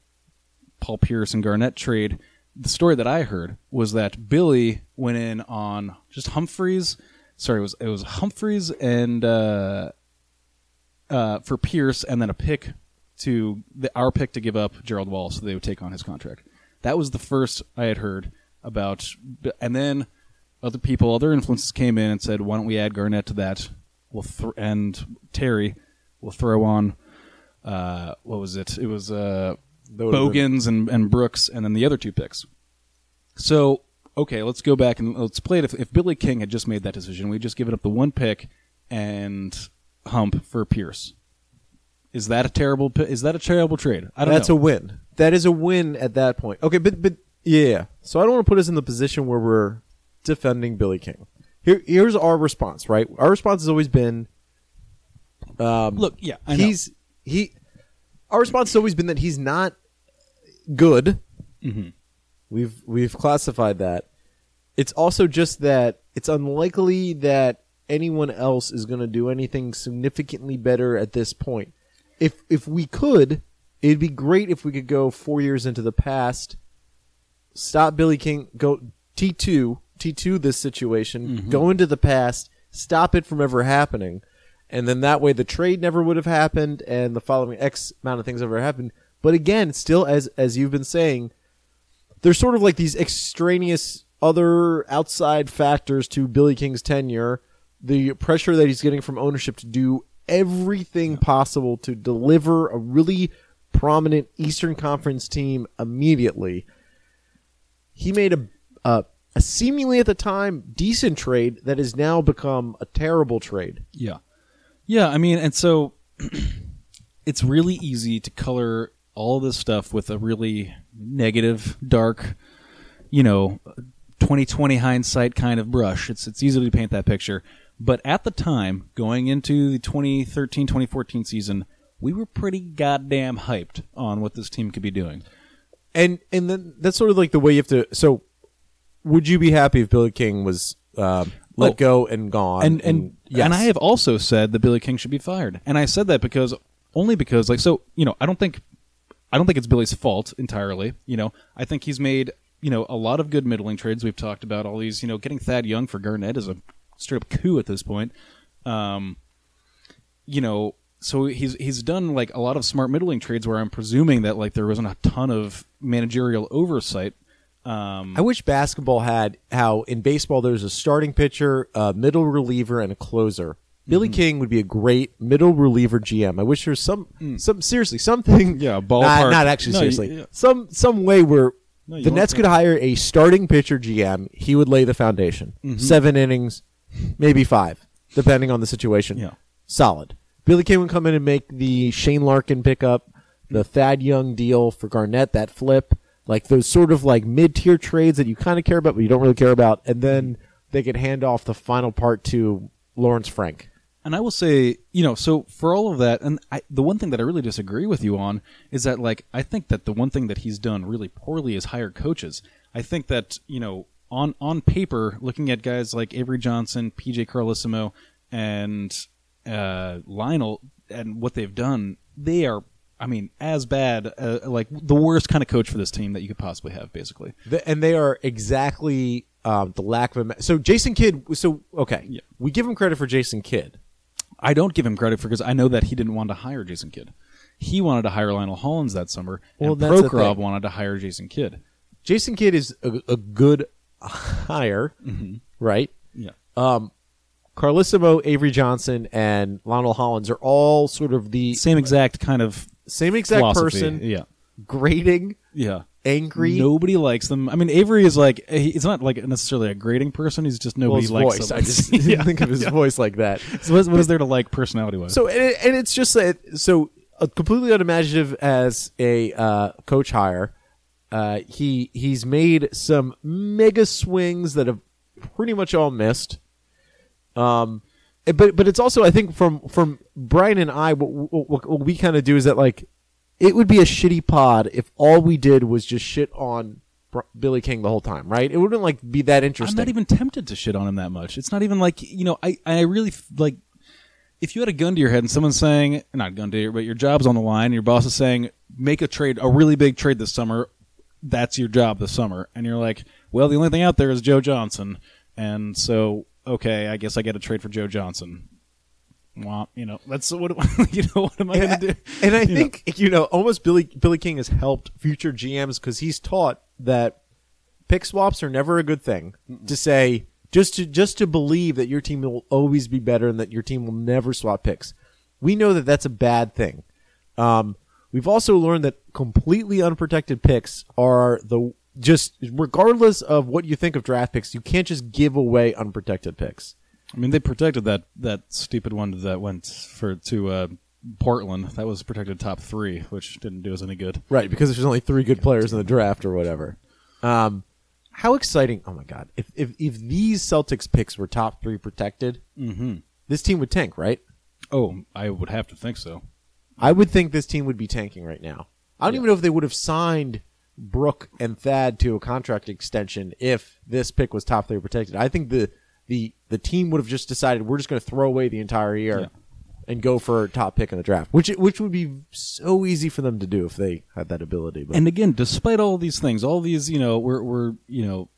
Paul Pierce and Garnett trade, the story that I heard was that Billy went in on just Humphreys. Sorry, it was it was Humphreys and uh, uh, for Pierce, and then a pick to the, our pick to give up Gerald Wall, so they would take on his contract. That was the first I had heard about, and then other people, other influences came in and said, "Why don't we add Garnett to that?" We'll th- and Terry. We'll throw on, uh, what was it? It was uh, Bogans and, and Brooks, and then the other two picks. So, okay, let's go back and let's play it. If, if Billy King had just made that decision, we'd just given up the one pick and hump for Pierce. Is that a terrible? Is that a terrible trade? I don't That's know. That's a win. That is a win at that point. Okay, but but yeah. So I don't want to put us in the position where we're defending Billy King. Here, here's our response. Right, our response has always been. Um, Look, yeah, I he's know. he. Our response has always been that he's not good. Mm-hmm. We've we've classified that. It's also just that it's unlikely that anyone else is going to do anything significantly better at this point. If if we could, it'd be great if we could go four years into the past, stop Billy King, go T two, T two this situation, mm-hmm. go into the past, stop it from ever happening. And then that way the trade never would have happened and the following X amount of things ever happened. But again, still, as as you've been saying, there's sort of like these extraneous other outside factors to Billy King's tenure, the pressure that he's getting from ownership to do everything possible to deliver a really prominent Eastern Conference team immediately. He made a, a, a seemingly at the time decent trade that has now become a terrible trade. Yeah. Yeah, I mean, and so... It's really easy to color all this stuff with a really negative, dark, you know, twenty twenty hindsight kind of brush. It's it's easy to paint that picture. But at the time, going into the twenty thirteen twenty fourteen season, we were pretty goddamn hyped on what this team could be doing. And and then that's sort of like the way you have to... So would you be happy if Billy King was... Uh, let oh, go and gone? And, and, and, yes. and I have also said that Billy King should be fired. And I said that because... Only because, like, so, you know, I don't think, I don't think it's Billy's fault entirely. You know, I think he's made, you know, a lot of good middling trades. We've talked about all these, you know, getting Thad Young for Garnett is a straight up coup at this point. Um, you know, so he's he's done like a lot of smart middling trades where I'm presuming that like there wasn't a ton of managerial oversight. Um, I wish basketball had how in baseball there's a starting pitcher, a middle reliever, and a closer. Billy mm-hmm. King would be a great middle reliever G M. I wish there was some, mm. some seriously, something. Yeah, ballpark. Not, not actually, no, seriously. You, yeah. Some some way where no, the Nets could hire a starting pitcher G M. He would lay the foundation. Mm-hmm. Seven innings, maybe five, depending on the situation. Yeah. Solid. Billy King would come in and make the Shane Larkin pickup, the Thad Young deal for Garnett, that flip, like those sort of like mid-tier trades that you kind of care about, but you don't really care about. And then they could hand off the final part to Lawrence Frank. And I will say, you know, so for all of that, and I, the one thing that I really disagree with you on is that, like, I think that the one thing that he's done really poorly is hire coaches. I think that, you know, on, on paper, looking at guys like Avery Johnson, P J Carlesimo, and uh, Lionel, and what they've done, they are, I mean, as bad, uh, like, the worst kind of coach for this team that you could possibly have, basically. The, and they are exactly um, the lack of a... So Jason Kidd, so, okay, yeah. We give him credit for Jason Kidd. I don't give him credit for because I know that he didn't want to hire Jason Kidd. He wanted to hire Lionel Hollins that summer, well, and Prokhorov wanted to hire Jason Kidd. Jason Kidd is a, a good hire, mm-hmm. right? Yeah. Um, Carlesimo, Avery Johnson, and Lionel Hollins are all sort of the... Same exact kind of Same exact philosophy. person. Yeah. Grating. Yeah. Angry. Nobody likes them. I mean, Avery is like, he's not like necessarily a grading person. He's just nobody well, likes voice. Him. I just didn't yeah, think of his yeah. voice like that. So what, what is there to like personality wise? So, and, it, and it's just that, so uh, completely unimaginative as a uh, coach hire. Uh, he He's made some mega swings that have pretty much all missed. Um, But but it's also, I think, from, from Brian and I, what, what, what we kind of do is that, like, it would be a shitty pod if all we did was just shit on Billy King the whole time, right? It wouldn't like be that interesting. I'm not even tempted to shit on him that much. It's not even like, you know, I, I really like if you had a gun to your head and someone's saying, not gun to your, but your job's on the line, and your boss is saying, make a trade, a really big trade this summer. That's your job this summer. And you're like, well, the only thing out there is Joe Johnson. And so, okay, I guess I get a trade for Joe Johnson. Well, you know, that's what you know. What am I going to do? And I you think know. you know, almost Billy Billy King has helped future G Ms because he's taught that pick swaps are never a good thing. Mm-mm. To say just to just to believe that your team will always be better and that your team will never swap picks. We know that that's a bad thing. Um, we've also learned that completely unprotected picks are the just regardless of what you think of draft picks, you can't just give away unprotected picks. I mean, they protected that, that stupid one that went for to uh, Portland. That was protected top three, which didn't do us any good. Right, because there's only three good players in the draft or whatever. Um, how exciting. Oh, my God. If if if these Celtics picks were top three protected, mm-hmm. this team would tank, right? Oh, I would have to think so. I would think this team would be tanking right now. I don't yeah. even know if they would have signed Brook and Thad to a contract extension if this pick was top three protected. I think the... the the team would have just decided we're just going to throw away the entire year yeah. and go for top pick in the draft, which which would be so easy for them to do if they had that ability. But. And again, despite all these things, all these, you know, we're we're you know.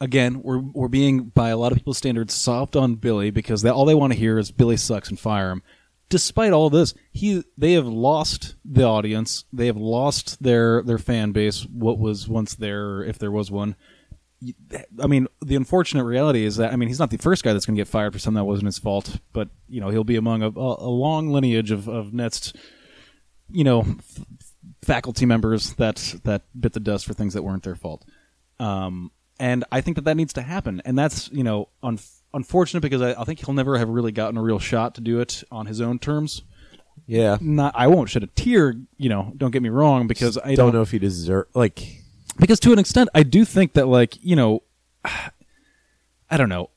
Again, we're we're being, by a lot of people's standards, soft on Billy because they, all they want to hear is Billy sucks and fire him. Despite all this, he they have lost the audience. They have lost their, their fan base, what was once there, if there was one. I mean, the unfortunate reality is that, I mean, he's not the first guy that's going to get fired for something that wasn't his fault, but, you know, he'll be among a, a long lineage of, of Nets, you know, f- faculty members that, that bit the dust for things that weren't their fault. Um... And I think that that needs to happen. And that's, you know, un- unfortunate because I, I think he'll never have really gotten a real shot to do it on his own terms. Yeah. Not, I won't shed a tear, you know, don't get me wrong, because I don't, don't know if he deserves, like... Because to an extent, I do think that, like, you know, I don't know.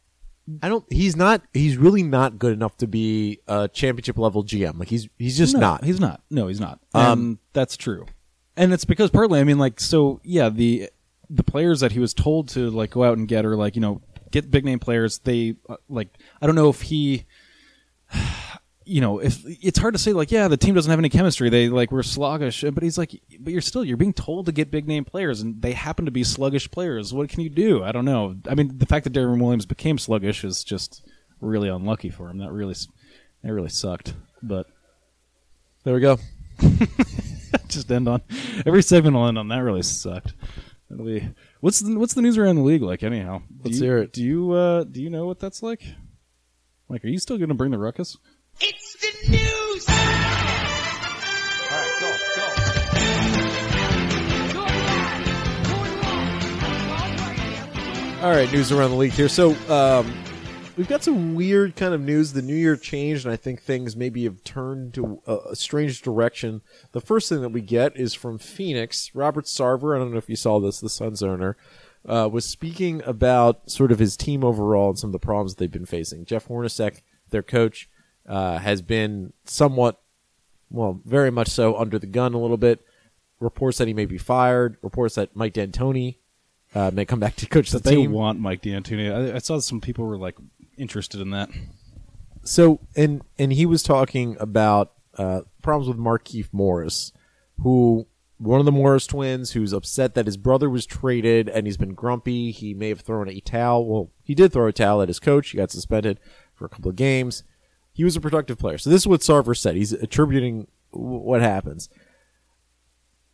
I don't, he's not, he's really not good enough to be a championship level G M. Like, he's he's just no, not. He's not. No, he's not. Um, and that's true. And it's because partly, I mean, like, so, yeah, the... the players that he was told to like go out and get, or like, you know, get big name players. They uh, like, I don't know if he, you know, if it's hard to say like, yeah, the team doesn't have any chemistry. They like were sluggish, but he's like, but you're still, you're being told to get big name players and they happen to be sluggish players. What can you do? I don't know. I mean, the fact that Darren Williams became sluggish is just really unlucky for him. That really, that really sucked, but there we go. Just end on every segment. I'll end on that really sucked. What's the, what's the news around the league like? Anyhow, do let's you, hear it. Do you uh, do you know what that's like? Like, are you still going to bring the ruckus? It's the news. All right, go go. All right, news around the league here. So um, we've got some weird kind of news. The new year changed, and I think things maybe have turned to a, a strange direction. The first thing that we get is from Phoenix. Robert Sarver, I don't know if you saw this, the Suns owner, uh, was speaking about sort of his team overall and some of the problems they've been facing. Jeff Hornacek, their coach, uh, has been somewhat, well, very much so under the gun a little bit. Reports that he may be fired. Reports that Mike D'Antoni uh, may come back to coach the they team. They want Mike D'Antoni. I, I saw some people were like, interested in that. So, and and he was talking about uh, problems with Markieff Morris, who, one of the Morris twins, who's upset that his brother was traded, and he's been grumpy. He may have thrown a towel. Well, he did throw a towel at his coach. He got suspended for a couple of games. He was a productive player. So this is what Sarver said. He's attributing w- what happens.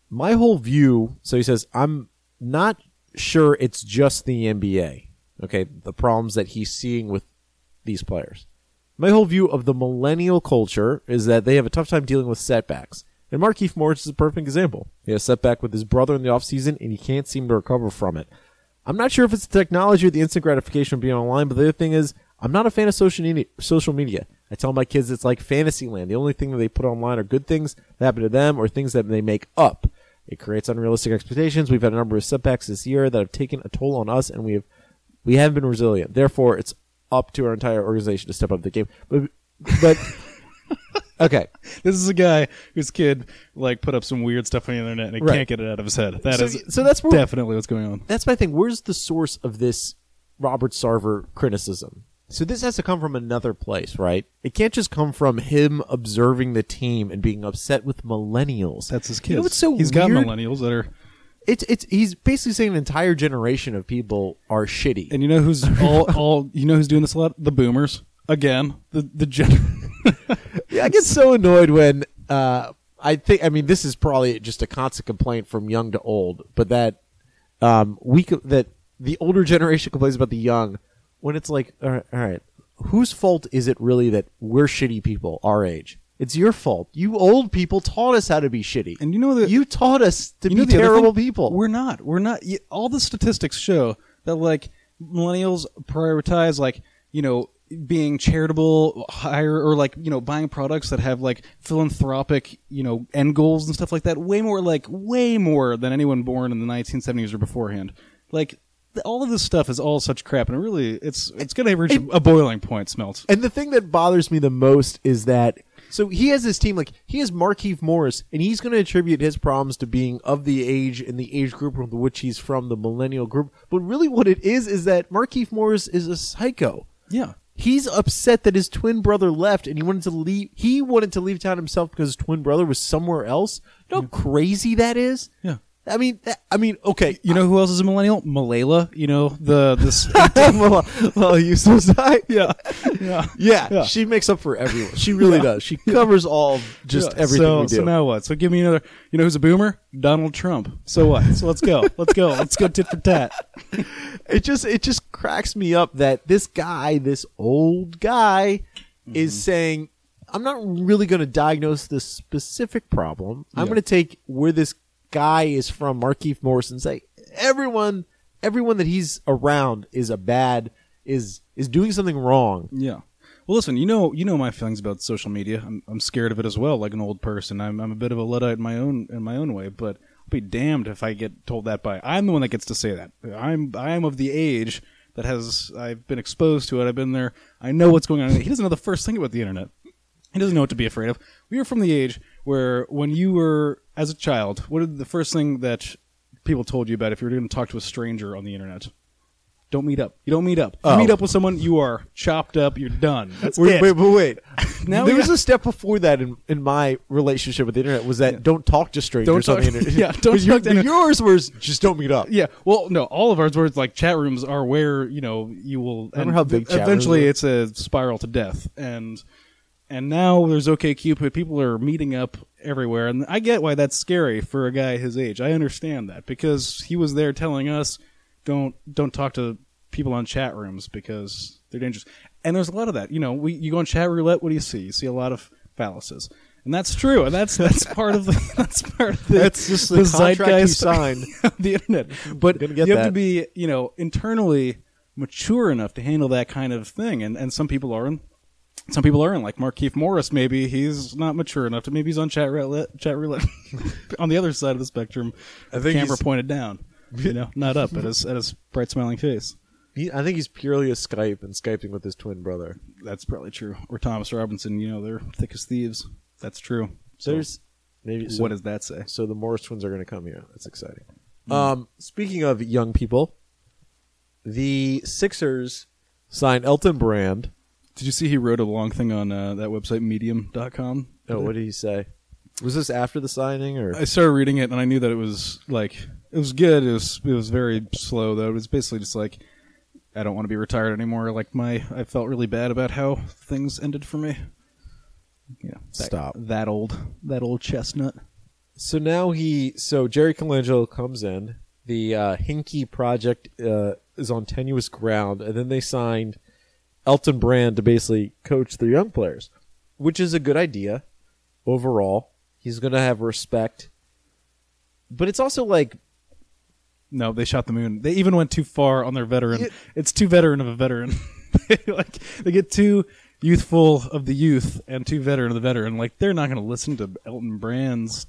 My whole view, so he says, I'm not sure it's just the N B A. Okay, the problems that he's seeing with these players. My whole view of the millennial culture is that they have a tough time dealing with setbacks. And Markieff Morris is a perfect example. He had a setback with his brother in the offseason, and he can't seem to recover from it. I'm not sure if it's the technology or the instant gratification of being online, but the other thing is, I'm not a fan of social media. I tell my kids it's like fantasy land. The only thing that they put online are good things that happen to them or things that they make up. It creates unrealistic expectations. We've had a number of setbacks this year that have taken a toll on us, and we have We haven't been resilient. Therefore, it's up to our entire organization to step up the game. But, but okay, this is a guy whose kid like put up some weird stuff on the internet and he right. can't get it out of his head. That so, is so that's where, definitely what's going on. That's my thing. Where's the source of this Robert Sarver criticism? So this has to come from another place, right? It can't just come from him observing the team and being upset with millennials. That's his kid. You know what's so He's weird? Got millennials that are. It's it's he's basically saying an entire generation of people are shitty. And you know who's all, all you know who's doing this a lot? The boomers. Again, the the gen- Yeah, I get so annoyed when uh, I think I mean this is probably just a constant complaint from young to old, but that um we that the older generation complains about the young when it's like all right, all right, whose fault is it really that we're shitty people our age? It's your fault. You old people taught us how to be shitty. And you know that you taught us to be terrible people. We're not. We're not. All the statistics show that like millennials prioritize like, you know, being charitable, higher or like, you know, buying products that have like philanthropic, you know, end goals and stuff like that way more like way more than anyone born in the nineteen seventies or beforehand. Like all of this stuff is all such crap and really it's it's going to reach it, a boiling point, Smelt. And the thing that bothers me the most is that So he has this team, like, he has Markieff Morris, and he's going to attribute his problems to being of the age and the age group from which he's from, the millennial group. But really what it is is that Markieff Morris is a psycho. Yeah. He's upset that his twin brother left, and he wanted to leave. He wanted to leave town himself because his twin brother was somewhere else. You know how crazy that is? Yeah. I mean, that, I mean, okay. You know I, who else is a millennial? Malayla. You know the the well, you suicide. Yeah. yeah, yeah, yeah. She makes up for everyone. She really yeah. does. She covers all just yeah. everything so, we do. So now what? So give me another. You know who's a boomer? Donald Trump. So what? So let's go. Let's go. Let's go tit for tat. It just it just cracks me up that this guy, this old guy, mm-hmm. is saying, "I'm not really going to diagnose this specific problem. Yeah. I'm going to take where this." guy is from, Markieff Morris, and say everyone everyone that he's around is a bad is is doing something wrong." Yeah. Well, listen, you know you know my feelings about social media. I'm I'm scared of it as well, like an old person. I'm I'm a bit of a Luddite in my own in my own way, but I'll be damned if I get told that by I'm the one that gets to say that. I'm I'm of the age that has I've been exposed to it. I've been there. I know what's going on. He doesn't know the first thing about the internet. He doesn't know what to be afraid of. We are from the age where when you were as a child, what did the first thing that people told you about if you were going to talk to a stranger on the internet? Don't meet up. You don't meet up. Oh. You meet up with someone, you are chopped up, you're done. That's wait, it. Wait, wait, wait. Now there was got... a step before that in, in my relationship with the internet was that yeah. don't talk to strangers don't talk, on the internet. Yeah, don't talk to yours was just don't meet up. Yeah, well, no, all of ours were like chat rooms are where, you know, you will... I don't know how big chat eventually rooms are. It's a spiral to death, and... And now there's OkCupid. People are meeting up everywhere. And I get why that's scary for a guy his age. I understand that because he was there telling us, don't don't talk to people on chat rooms because they're dangerous. And there's a lot of that. You know, we you go on chat roulette, what do you see? You see a lot of phalluses. And that's true. And that's that's part of the that's part of the, that's just the, the zeitgeist sign on the internet. But you have that. to be, you know, internally mature enough to handle that kind of thing. And and some people aren't. Some people aren't, like Markieff Morris. Maybe he's not mature enough to. Maybe he's on chat roulette. Chat roulette on the other side of the spectrum. I think camera pointed down, you know, not up at his at his bright smiling face. He, I think he's purely a Skype and skyping with his twin brother. That's probably true. Or Thomas Robinson. You know, they're thick as thieves. That's true. So there's maybe. So, what does that say? So the Morris twins are going to come here. That's exciting. Mm. Um, speaking of young people, the Sixers signed Elton Brand. Did you see he wrote a long thing on uh, that website, medium dot com? Oh, what did he say? Was this after the signing? Or I started reading it, and I knew that it was like it was good. It was it was very slow, though. It was basically just like, I don't want to be retired anymore. Like my, I felt really bad about how things ended for me. Yeah, that, stop that old that old chestnut. So now he so Jerry Colangelo comes in. The uh, Hinkie project uh, is on tenuous ground, and then they signed Elton Brand to basically coach the young players, which is a good idea overall. He's going to have respect. But it's also like... No, they shot the moon. They even went too far on their veteran. It, it's too veteran of a veteran. Like they get too youthful of the youth and too veteran of the veteran. Like they're not going to listen to Elton Brand's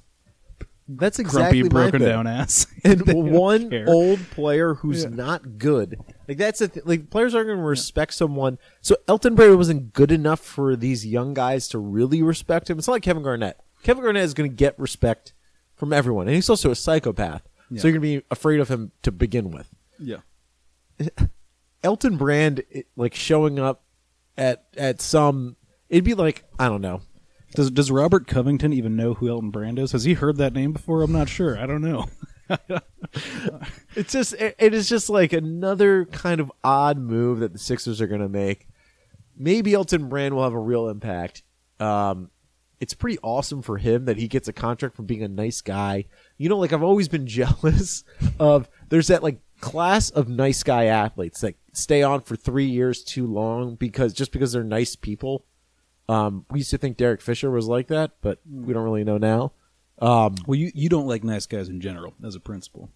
That's exactly grumpy, broken down ass. And one care. old player who's yeah. not good. Like that's a th- like players aren't going to respect yeah. someone. So Elton Brand wasn't good enough for these young guys to really respect him. It's not like Kevin Garnett. Kevin Garnett is going to get respect from everyone, and he's also a psychopath. Yeah. So you're going to be afraid of him to begin with. Yeah. Elton Brand, it, like showing up at at some, it'd be like I don't know. Does does Robert Covington even know who Elton Brand is? Has he heard that name before? I'm not sure. I don't know. It's just it, it is just like another kind of odd move that the Sixers are going to make. Maybe Elton Brand will have a real impact. Um, it's pretty awesome for him that he gets a contract from being a nice guy. You know, like I've always been jealous of. There's that like class of nice guy athletes that stay on for three years too long because just because they're nice people. Um, we used to think Derek Fisher was like that, but we don't really know now. Um, well, you, you don't like nice guys in general as a principle.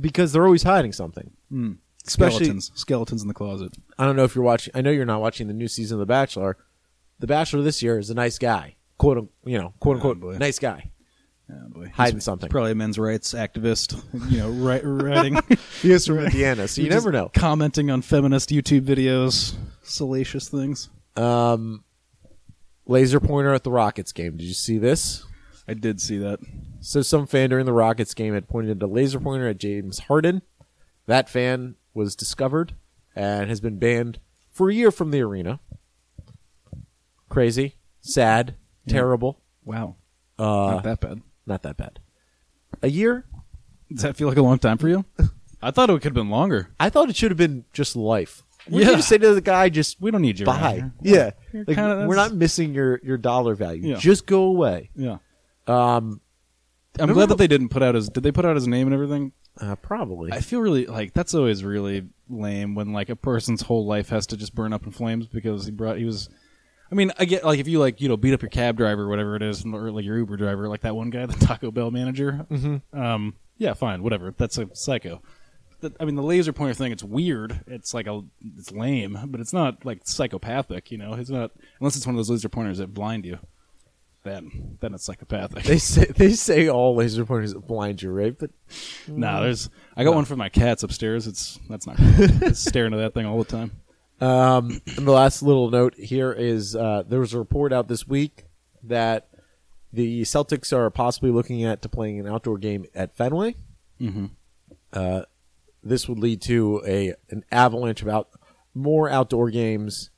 Because they're always hiding something. Mm. Skeletons. Especially, Skeletons in the closet. I don't know if you're watching. I know you're not watching the new season of The Bachelor. The Bachelor this year is a nice guy. Quote, you know, quote unquote, oh, nice guy. Oh, boy. Hiding he's, something. He's probably a men's rights activist. You know, right, writing. He is from Indiana, so you never know. Commenting on feminist YouTube videos. Salacious things. Um... Laser pointer at the Rockets game. Did you see this? I did see that. So some fan during the Rockets game had pointed a laser pointer at James Harden. That fan was discovered and has been banned for a year from the arena. Crazy. Sad. Yeah. Terrible. Wow. Uh, not that bad. Not that bad. A year? Does that feel like a long time for you? I thought it could have been longer. I thought it should have been just life. What yeah. you just say to the guy, just we don't need you. Bye. Yeah. Like, kinda, we're not missing your, your dollar value. Yeah. Just go away. Yeah. Um, I'm glad that they didn't put out his. Did they put out his name and everything? Uh, probably. I feel really like that's always really lame when like a person's whole life has to just burn up in flames because he brought he was. I mean, I get like if you like you know beat up your cab driver or whatever it is, or like your Uber driver, like that one guy, the Taco Bell manager. Mm-hmm. Um, yeah, fine, whatever. That's a psycho. I mean, the laser pointer thing, it's weird. It's like a, it's lame, but it's not like psychopathic, you know? It's not, unless it's one of those laser pointers that blind you. Then, then it's psychopathic. They say, they say all laser pointers that blind you, right? But no, nah, there's, I got no. one for my cats upstairs. It's, that's not, I staring at that thing all the time. Um, and the last little note here is, uh, there was a report out this week that the Celtics are possibly looking at to playing an outdoor game at Fenway. Mm-hmm. Uh, This would lead to a an avalanche of out, more outdoor games.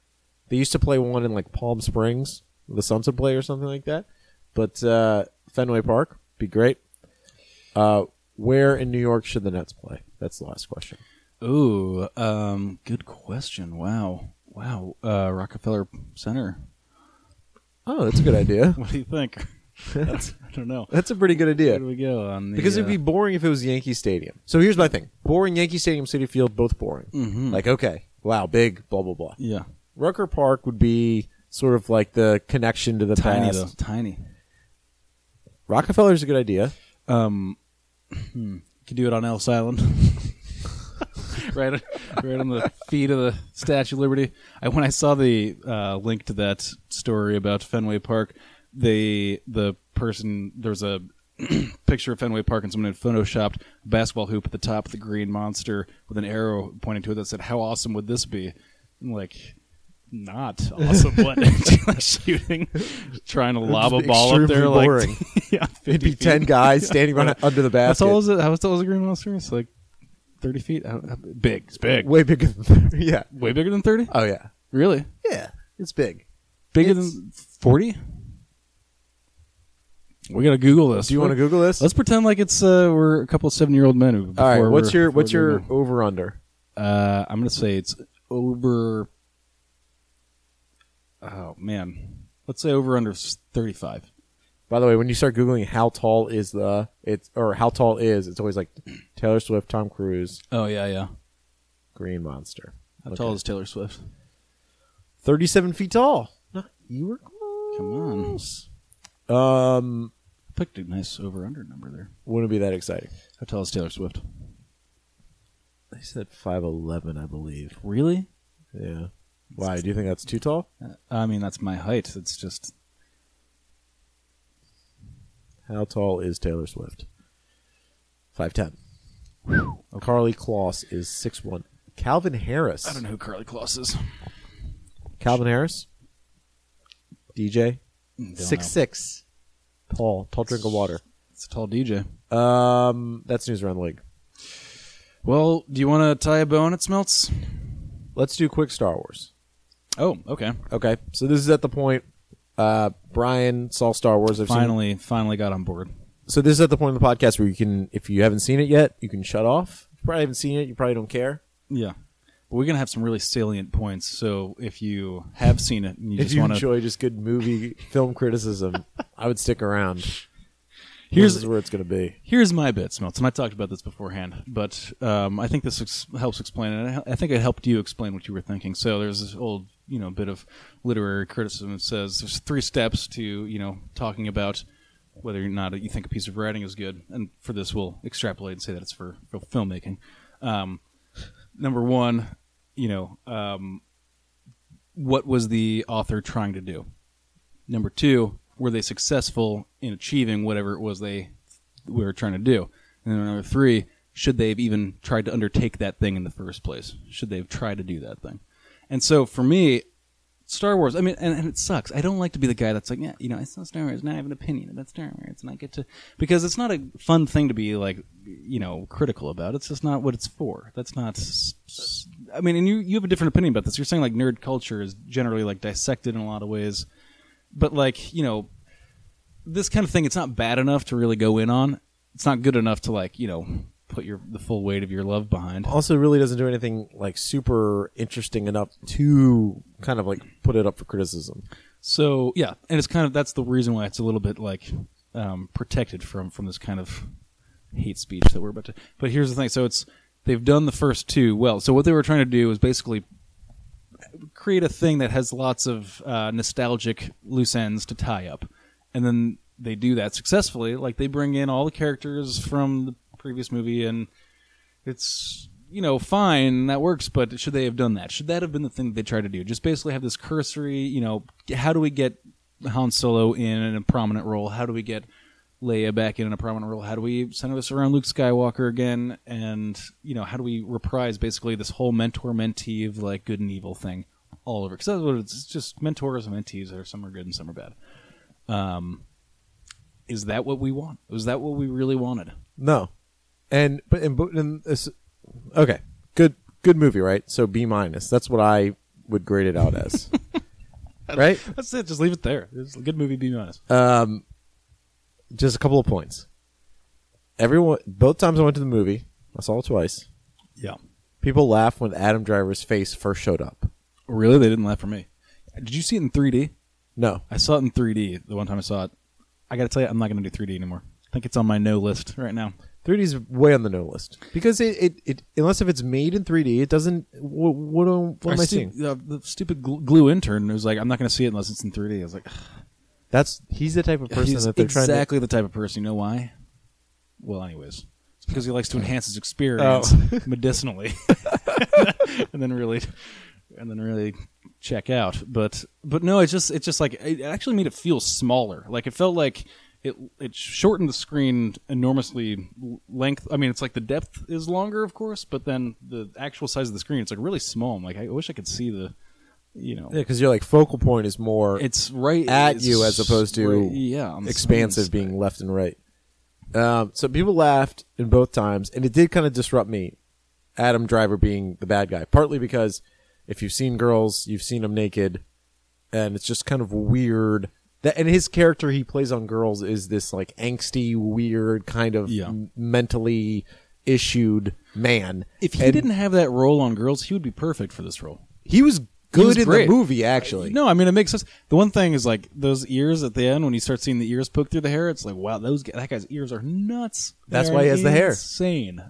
They used to play one in like Palm Springs, the Suns would play or something like that. But uh, Fenway Park be great. Uh, where in New York should the Nets play? That's the last question. Ooh, um, good question. Wow, wow. Uh, Rockefeller Center. Oh, that's a good idea. What do you think? That's, I don't know. That's a pretty good idea. Where do we go on the, because it'd be boring if it was Yankee Stadium. So here's my thing: boring Yankee Stadium, Citi Field, both boring. Mm-hmm. Like, okay, wow, big, blah blah blah. Yeah. Rucker Park would be sort of like the connection to the tiny past. Though. Tiny. Rockefeller's a good idea. Um, hmm. Could do it on Ellis Island, right, right on the feet of the Statue of Liberty. I, when I saw the uh, link to that story about Fenway Park. They, the person, there's a picture of Fenway Park and someone had photoshopped a basketball hoop at the top of the Green Monster with an arrow pointing to it that said, "How awesome would this be?" I'm like, not awesome, what? Shooting, trying to lob a ball up there. Boring. Like, yeah, it'd be feet. ten guys yeah. standing right under the basket. How tall is it? How tall is the Green Monster? It's like thirty feet. I don't, I, big. It's big. Way bigger than thirty. Yeah. Way bigger than thirty? Oh, yeah. Really? Yeah. It's big. Bigger it's... than forty? We gotta Google this. Do you want to Google this? Let's pretend like it's uh, we're a couple of seven-year-old men. Who, all right. What's your What's your now. over under? Uh, I'm gonna say it's over. Oh man, let's say over under thirty-five. By the way, when you start Googling how tall is the it's or how tall is it's always like Taylor Swift, Tom Cruise. Oh yeah, yeah. Green Monster. How okay. tall is Taylor Swift? Thirty-seven feet tall. No, you were close. Come on. Um, I picked a nice over-under number there. Wouldn't be that exciting. How tall is Taylor Swift? I said five eleven, I believe. Really? Yeah. Why? Do you think that's too tall? Uh, I mean, that's my height. It's just... How tall is Taylor Swift? five ten. Whew. Karlie Kloss is six one. Calvin Harris. I don't know who Karlie Kloss is. Calvin Harris? D J? Six know. six, tall, tall drink of water. It's a tall D J. Um, that's news around the league. Well, do you want to tie a bow on it, Smelts? Let's do quick Star Wars. Oh, okay, okay. So this is at the point. Uh, Brian saw Star Wars. I've finally, seen... finally got on board. So this is at the point of the podcast where you can, if you haven't seen it yet, you can shut off. If you probably haven't seen it. You probably don't care. Yeah. We're going to have some really salient points, so if you have seen it and you if just want to... If you enjoy just good movie film criticism, I would stick around. Here's, this is where it's going to be. Here's my bit, Smelts, and I talked about this beforehand, but um, I think this ex- helps explain it. I think it helped you explain what you were thinking. So there's this old you know, bit of literary criticism that says there's three steps to you know talking about whether or not you think a piece of writing is good, and for this we'll extrapolate and say that it's for, for filmmaking. Um, number one... You know, um, what was the author trying to do? Number two, were they successful in achieving whatever it was they were trying to do? And then number three, should they have even tried to undertake that thing in the first place? Should they have tried to do that thing? And so for me, Star Wars. I mean, and, and it sucks. I don't like to be the guy that's like, yeah, you know, I saw Star Wars, now I have an opinion about Star Wars, and I get to, because it's not a fun thing to be like, you know, critical about. It's just not what it's for. That's not. I mean, and you you have a different opinion about this. You're saying like nerd culture is generally like dissected in a lot of ways, but like, you know, this kind of thing, it's not bad enough to really go in on. It's not good enough to like, you know, put your the full weight of your love behind. Also, really doesn't do anything like super interesting enough to kind of like put it up for criticism. So yeah, and it's kind of, that's the reason why it's a little bit like um, protected from from this kind of hate speech that we're about to. But here's the thing: so it's they've done the first two well. So what they were trying to do is basically create a thing that has lots of uh, nostalgic loose ends to tie up, and then they do that successfully. Like they bring in all the characters from the previous movie, and it's, you know, fine, that works, but should they have done that? Should that have been the thing that they tried to do? Just basically have this cursory, you know, how do we get Han Solo in a prominent role? How do we get Leia back in a prominent role? How do we center us around Luke Skywalker again? And, you know, how do we reprise basically this whole mentor-mentee of, like, good and evil thing all over? Because it's just mentors and mentees, or some are good and some are bad. Um, is that what we want? Is that what we really wanted? No. And but and, and this, okay, good good movie, right? So B minus. That's what I would grade it out as, right? That's it. Just leave it there. It's a good movie. B minus. Um, just a couple of points. Everyone, both times I went to the movie, I saw it twice. Yeah, people laughed when Adam Driver's face first showed up. Really, they didn't laugh for me. Did you see it in three D? No, I saw it in three D the one time I saw it. I got to tell you, I'm not going to do three D anymore. I think it's on my no list right now. three D's way on the no list because it, it, it unless if it's made in three D, it doesn't. What, what, what am I, I seeing? Uh, the stupid glue intern was like, "I'm not going to see it unless it's in three D." I was like, ugh. "That's he's the type of person he's that they're exactly trying exactly the type of person." You know why? Well, anyways, it's because he likes to enhance his experience oh. medicinally, and then really, and then really check out. But but no, it just it just like it actually made it feel smaller. Like it felt like. It it shortened the screen enormously length. I mean, it's like the depth is longer, of course, but then the actual size of the screen, it's like really small. I'm like, I wish I could see the, you know. Yeah, because you're like focal point is more it's right at it's you as opposed to right, yeah, expansive being left and right. Um, so people laughed in both times, and it did kind of disrupt me, Adam Driver being the bad guy, partly because if you've seen girls, you've seen them naked, and it's just kind of weird. That, and his character he plays on girls is this like angsty, weird kind of yeah. m- mentally issued man. If he and didn't have that role on girls, he would be perfect for this role. He was good he was in great. the movie, actually. No, I mean, it makes sense. The one thing is like those ears at the end when you start seeing the ears poke through the hair. It's like, wow, those that guy's ears are nuts. That's They're why he has insane. the hair. Insane.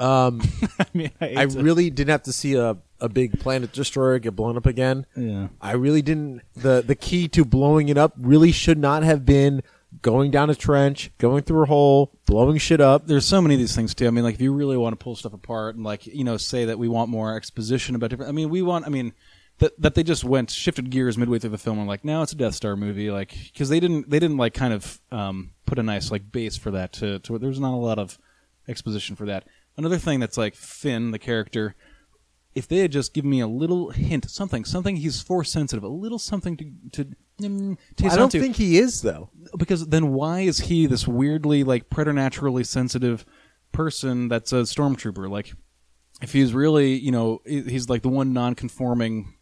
Um, I mean, I, I really didn't have to see a. a big planet destroyer get blown up again. Yeah. I really didn't the the key to blowing it up really should not have been going down a trench, going through a hole, blowing shit up. There's so many of these things too. I mean, like if you really want to pull stuff apart and like, you know, say that we want more exposition about different I mean, we want I mean that that they just went shifted gears midway through the film and like, now it's a Death Star movie, like cuz they didn't they didn't like kind of um, put a nice like base for that to to there's not a lot of exposition for that. Another thing that's like Finn, the character, if they had just given me a little hint, something, something, he's force sensitive, a little something to, to um, taste I don't onto. think he is, though. Because then why is he this weirdly, like, preternaturally sensitive person that's a stormtrooper? Like, if he's really, you know, he's like the one non-conforming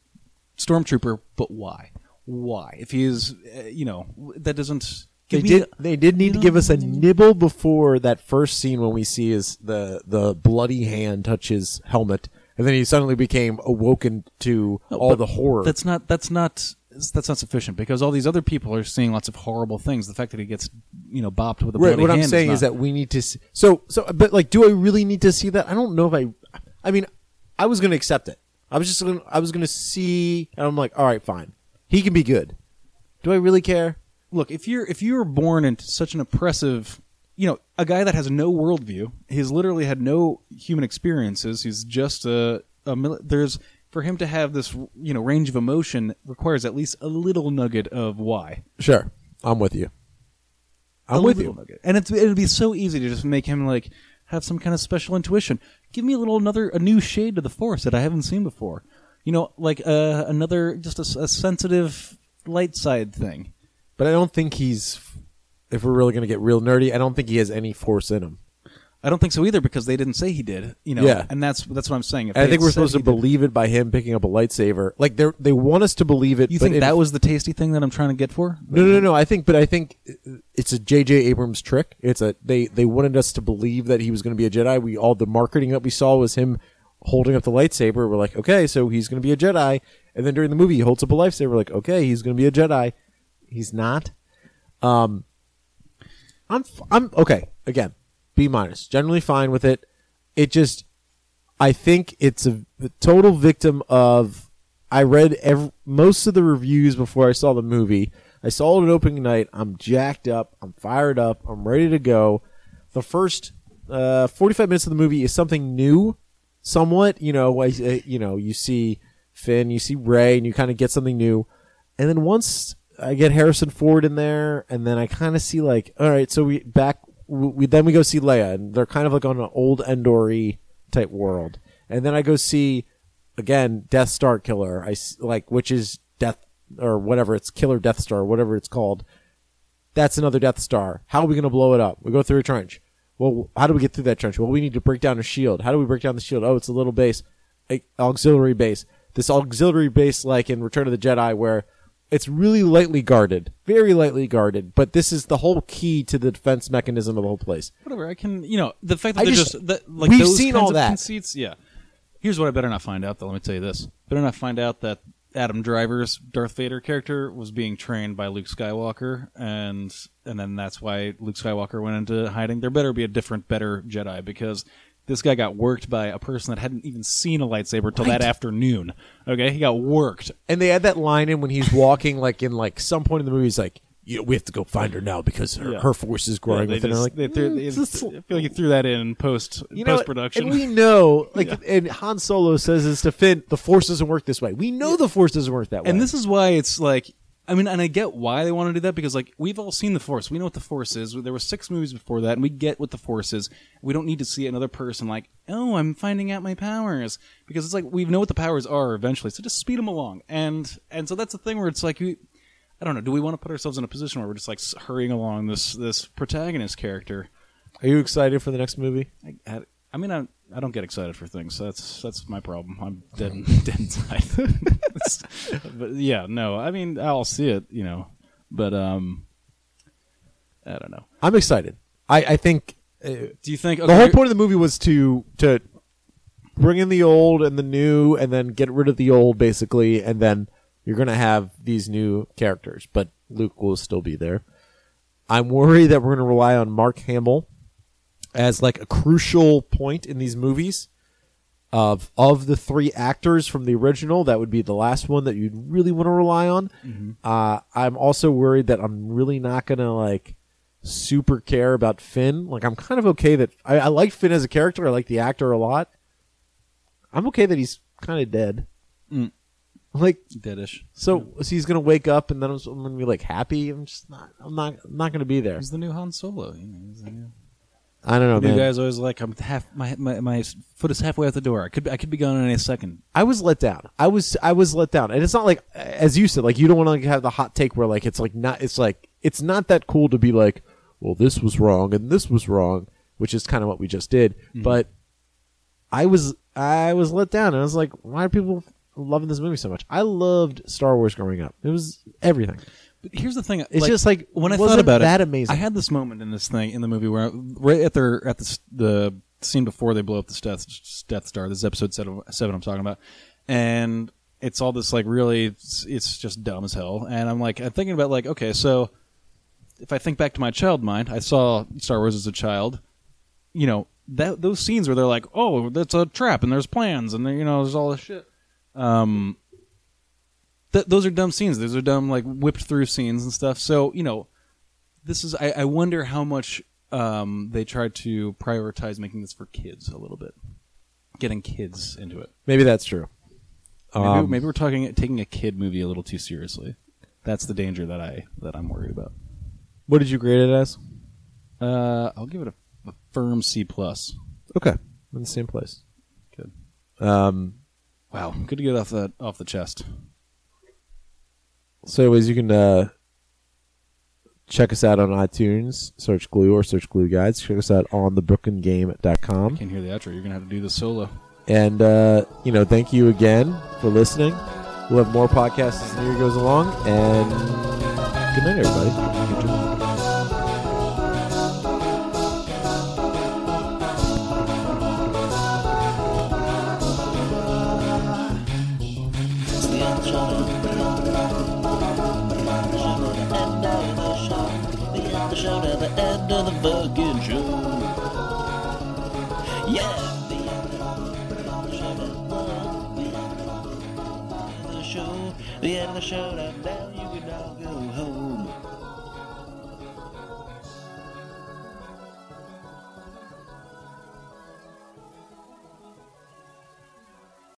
stormtrooper, but why? Why? If he is, uh, you know, that doesn't... They did. A, they did need to know, give us a nibble before that first scene when we see his the the bloody hand touch his helmet. And then he suddenly became awoken to no, all the horror. That's not that's not that's not sufficient because all these other people are seeing lots of horrible things. The fact that he gets, you know, bopped with a bloody hand. Right. What I'm saying is, is that we need to see, so so. But like, do I really need to see that? I don't know if I. I mean, I was going to accept it. I was just gonna, I was going to see, and I'm like, all right, fine. He can be good. Do I really care? Look, if you're if you were born into such an oppressive. You know, a guy that has no worldview, he's literally had no human experiences, he's just a, a... There's... For him to have this, you know, range of emotion requires at least a little nugget of why. Sure. I'm with you. I'm a with you. Nugget. And it's, it'd be so easy to just make him, like, have some kind of special intuition. Give me a little another... A new shade to the Force that I haven't seen before. you know, like uh, another just a, a sensitive light side thing. But I don't think he's, if we're really going to get real nerdy, I don't think he has any force in him. I don't think so either, because they didn't say he did, you know. Yeah. And that's that's what I'm saying. If I think we're supposed to believe did, it by him picking up a lightsaber. Like they they want us to believe it. You but think it, that was the tasty thing that I'm trying to get for? No, no, no, no. I think, but I think it's a J J Abrams trick. It's a they they wanted us to believe that he was going to be a Jedi. We all the marketing that we saw was him holding up the lightsaber. We're like, okay, so he's going to be a Jedi. And then during the movie, he holds up a lightsaber. We're like, okay, he's going to be a Jedi. He's not. Um, I'm I'm okay again. B minus, generally fine with it. It just, I think it's a, a total victim of. I read every, most of the reviews before I saw the movie. I saw it at opening night. I'm jacked up. I'm fired up. I'm ready to go. The first uh, forty-five minutes of the movie is something new, somewhat. You know, you know, you see Finn, you see Rey, and you kind of get something new. And then once I get Harrison Ford in there, and then I kind of see like, all right, so we back. We then we go see Leia, and they're kind of like on an old Endor-y type world. And then I go see again Death Star Killer, I like which is Death or whatever it's Killer Death Star, whatever it's called. That's another Death Star. How are we going to blow it up? We go through a trench. Well, how do we get through that trench? Well, we need to break down a shield. How do we break down the shield? Oh, it's a little base, a auxiliary base. This auxiliary base, like in Return of the Jedi, where it's really lightly guarded, very lightly guarded, but this is the whole key to the defense mechanism of the whole place. Whatever, I can, you know, the fact that I they're just, just that, like we've those seen kinds all of that. Conceits, yeah. Here's what I better not find out, though. Let me tell you this. Better not find out that Adam Driver's Darth Vader character was being trained by Luke Skywalker, and and then that's why Luke Skywalker went into hiding. There better be a different, better Jedi, because this guy got worked by a person that hadn't even seen a lightsaber till right. that afternoon. Okay, he got worked. And they had that line in when he's walking, like in like some point in the movie, he's like, yeah, "We have to go find her now because her, yeah. her force is growing." Yeah, they just, like, they threw, mm, they just, I feel like you threw that in post you know, post production. And we know, like, yeah. and Han Solo says this to Finn: "The force doesn't work this way." We know yeah. the force doesn't work that way. And this is why it's like, I mean, and I get why they want to do that, because like we've all seen the Force. We know what the Force is. There were six movies before that, and we get what the Force is. We don't need to see another person like, oh, I'm finding out my powers, because it's like we know what the powers are eventually. So just speed them along, and and so that's the thing where it's like, we, I don't know, do we want to put ourselves in a position where we're just like hurrying along this this protagonist character? Are you excited for the next movie? I, I, I mean, I I don't get excited for things. So that's that's my problem. I'm dead and, dead inside. But yeah, no. I mean, I'll see it, you know. But um, I don't know. I'm excited. I I think. Uh, Do you think okay, the whole point of the movie was to to bring in the old and the new, and then get rid of the old, basically, and then you're gonna have these new characters, but Luke will still be there. I'm worried that we're gonna rely on Mark Hamill as like a crucial point in these movies. Of of the three actors from the original, that would be the last one that you'd really want to rely on. Mm-hmm. Uh, I'm also worried that I'm really not gonna like super care about Finn. Like I'm kind of okay that I, I like Finn as a character. I like the actor a lot. I'm okay that he's kind of dead, mm. like deadish. So, yeah. so he's gonna wake up and then I'm, I'm gonna be like happy. I'm just not. I'm not. I'm not gonna be there. He's the new Han Solo. You know, he's the new... I don't know, man. You guys always like, I'm half my, my my foot is halfway out the door. I could I could be gone in any second. I was let down. I was I was let down, and it's not like, as you said, like you don't want to like, have the hot take where like it's like not it's like it's not that cool to be like, well, this was wrong and this was wrong, which is kind of what we just did. Mm-hmm. But I was I was let down, and I was like, why are people loving this movie so much? I loved Star Wars growing up. It was everything. But here's the thing. It's like, just like when I thought about that it, amazing. I had this moment in this thing in the movie where I, right at their at the the scene before they blow up the Death, Death Star. This is episode seven, seven I'm talking about, and it's all this like really it's, it's just dumb as hell. And I'm like I'm thinking about like okay, so if I think back to my child mind, I saw Star Wars as a child. You know that those scenes where they're like, oh, that's a trap, and there's plans, and you know there's all this shit. Um. Th- those are dumb scenes. Those are dumb, like, whipped-through scenes and stuff. So, you know, this is... I, I wonder how much um, they tried to prioritize making this for kids a little bit. Getting kids into it. Maybe that's true. Maybe, um, maybe we're talking taking a kid movie a little too seriously. That's the danger that, I, that I'm worried about. What did you grade it as? Uh, I'll give it a, a firm C plus. Okay. We're in the same place. Good. Um, Wow, good to get off the off the chest. So, anyways, you can uh, check us out on iTunes, search Glue or search Glue Guides. Check us out on the brooklyn game dot com. I can't hear the outro. You're going to have to do this solo. And, uh, you know, thank you again for listening. We'll have more podcasts as the year goes along. And good night, everybody. Good job. The end of the show, now you can all go home.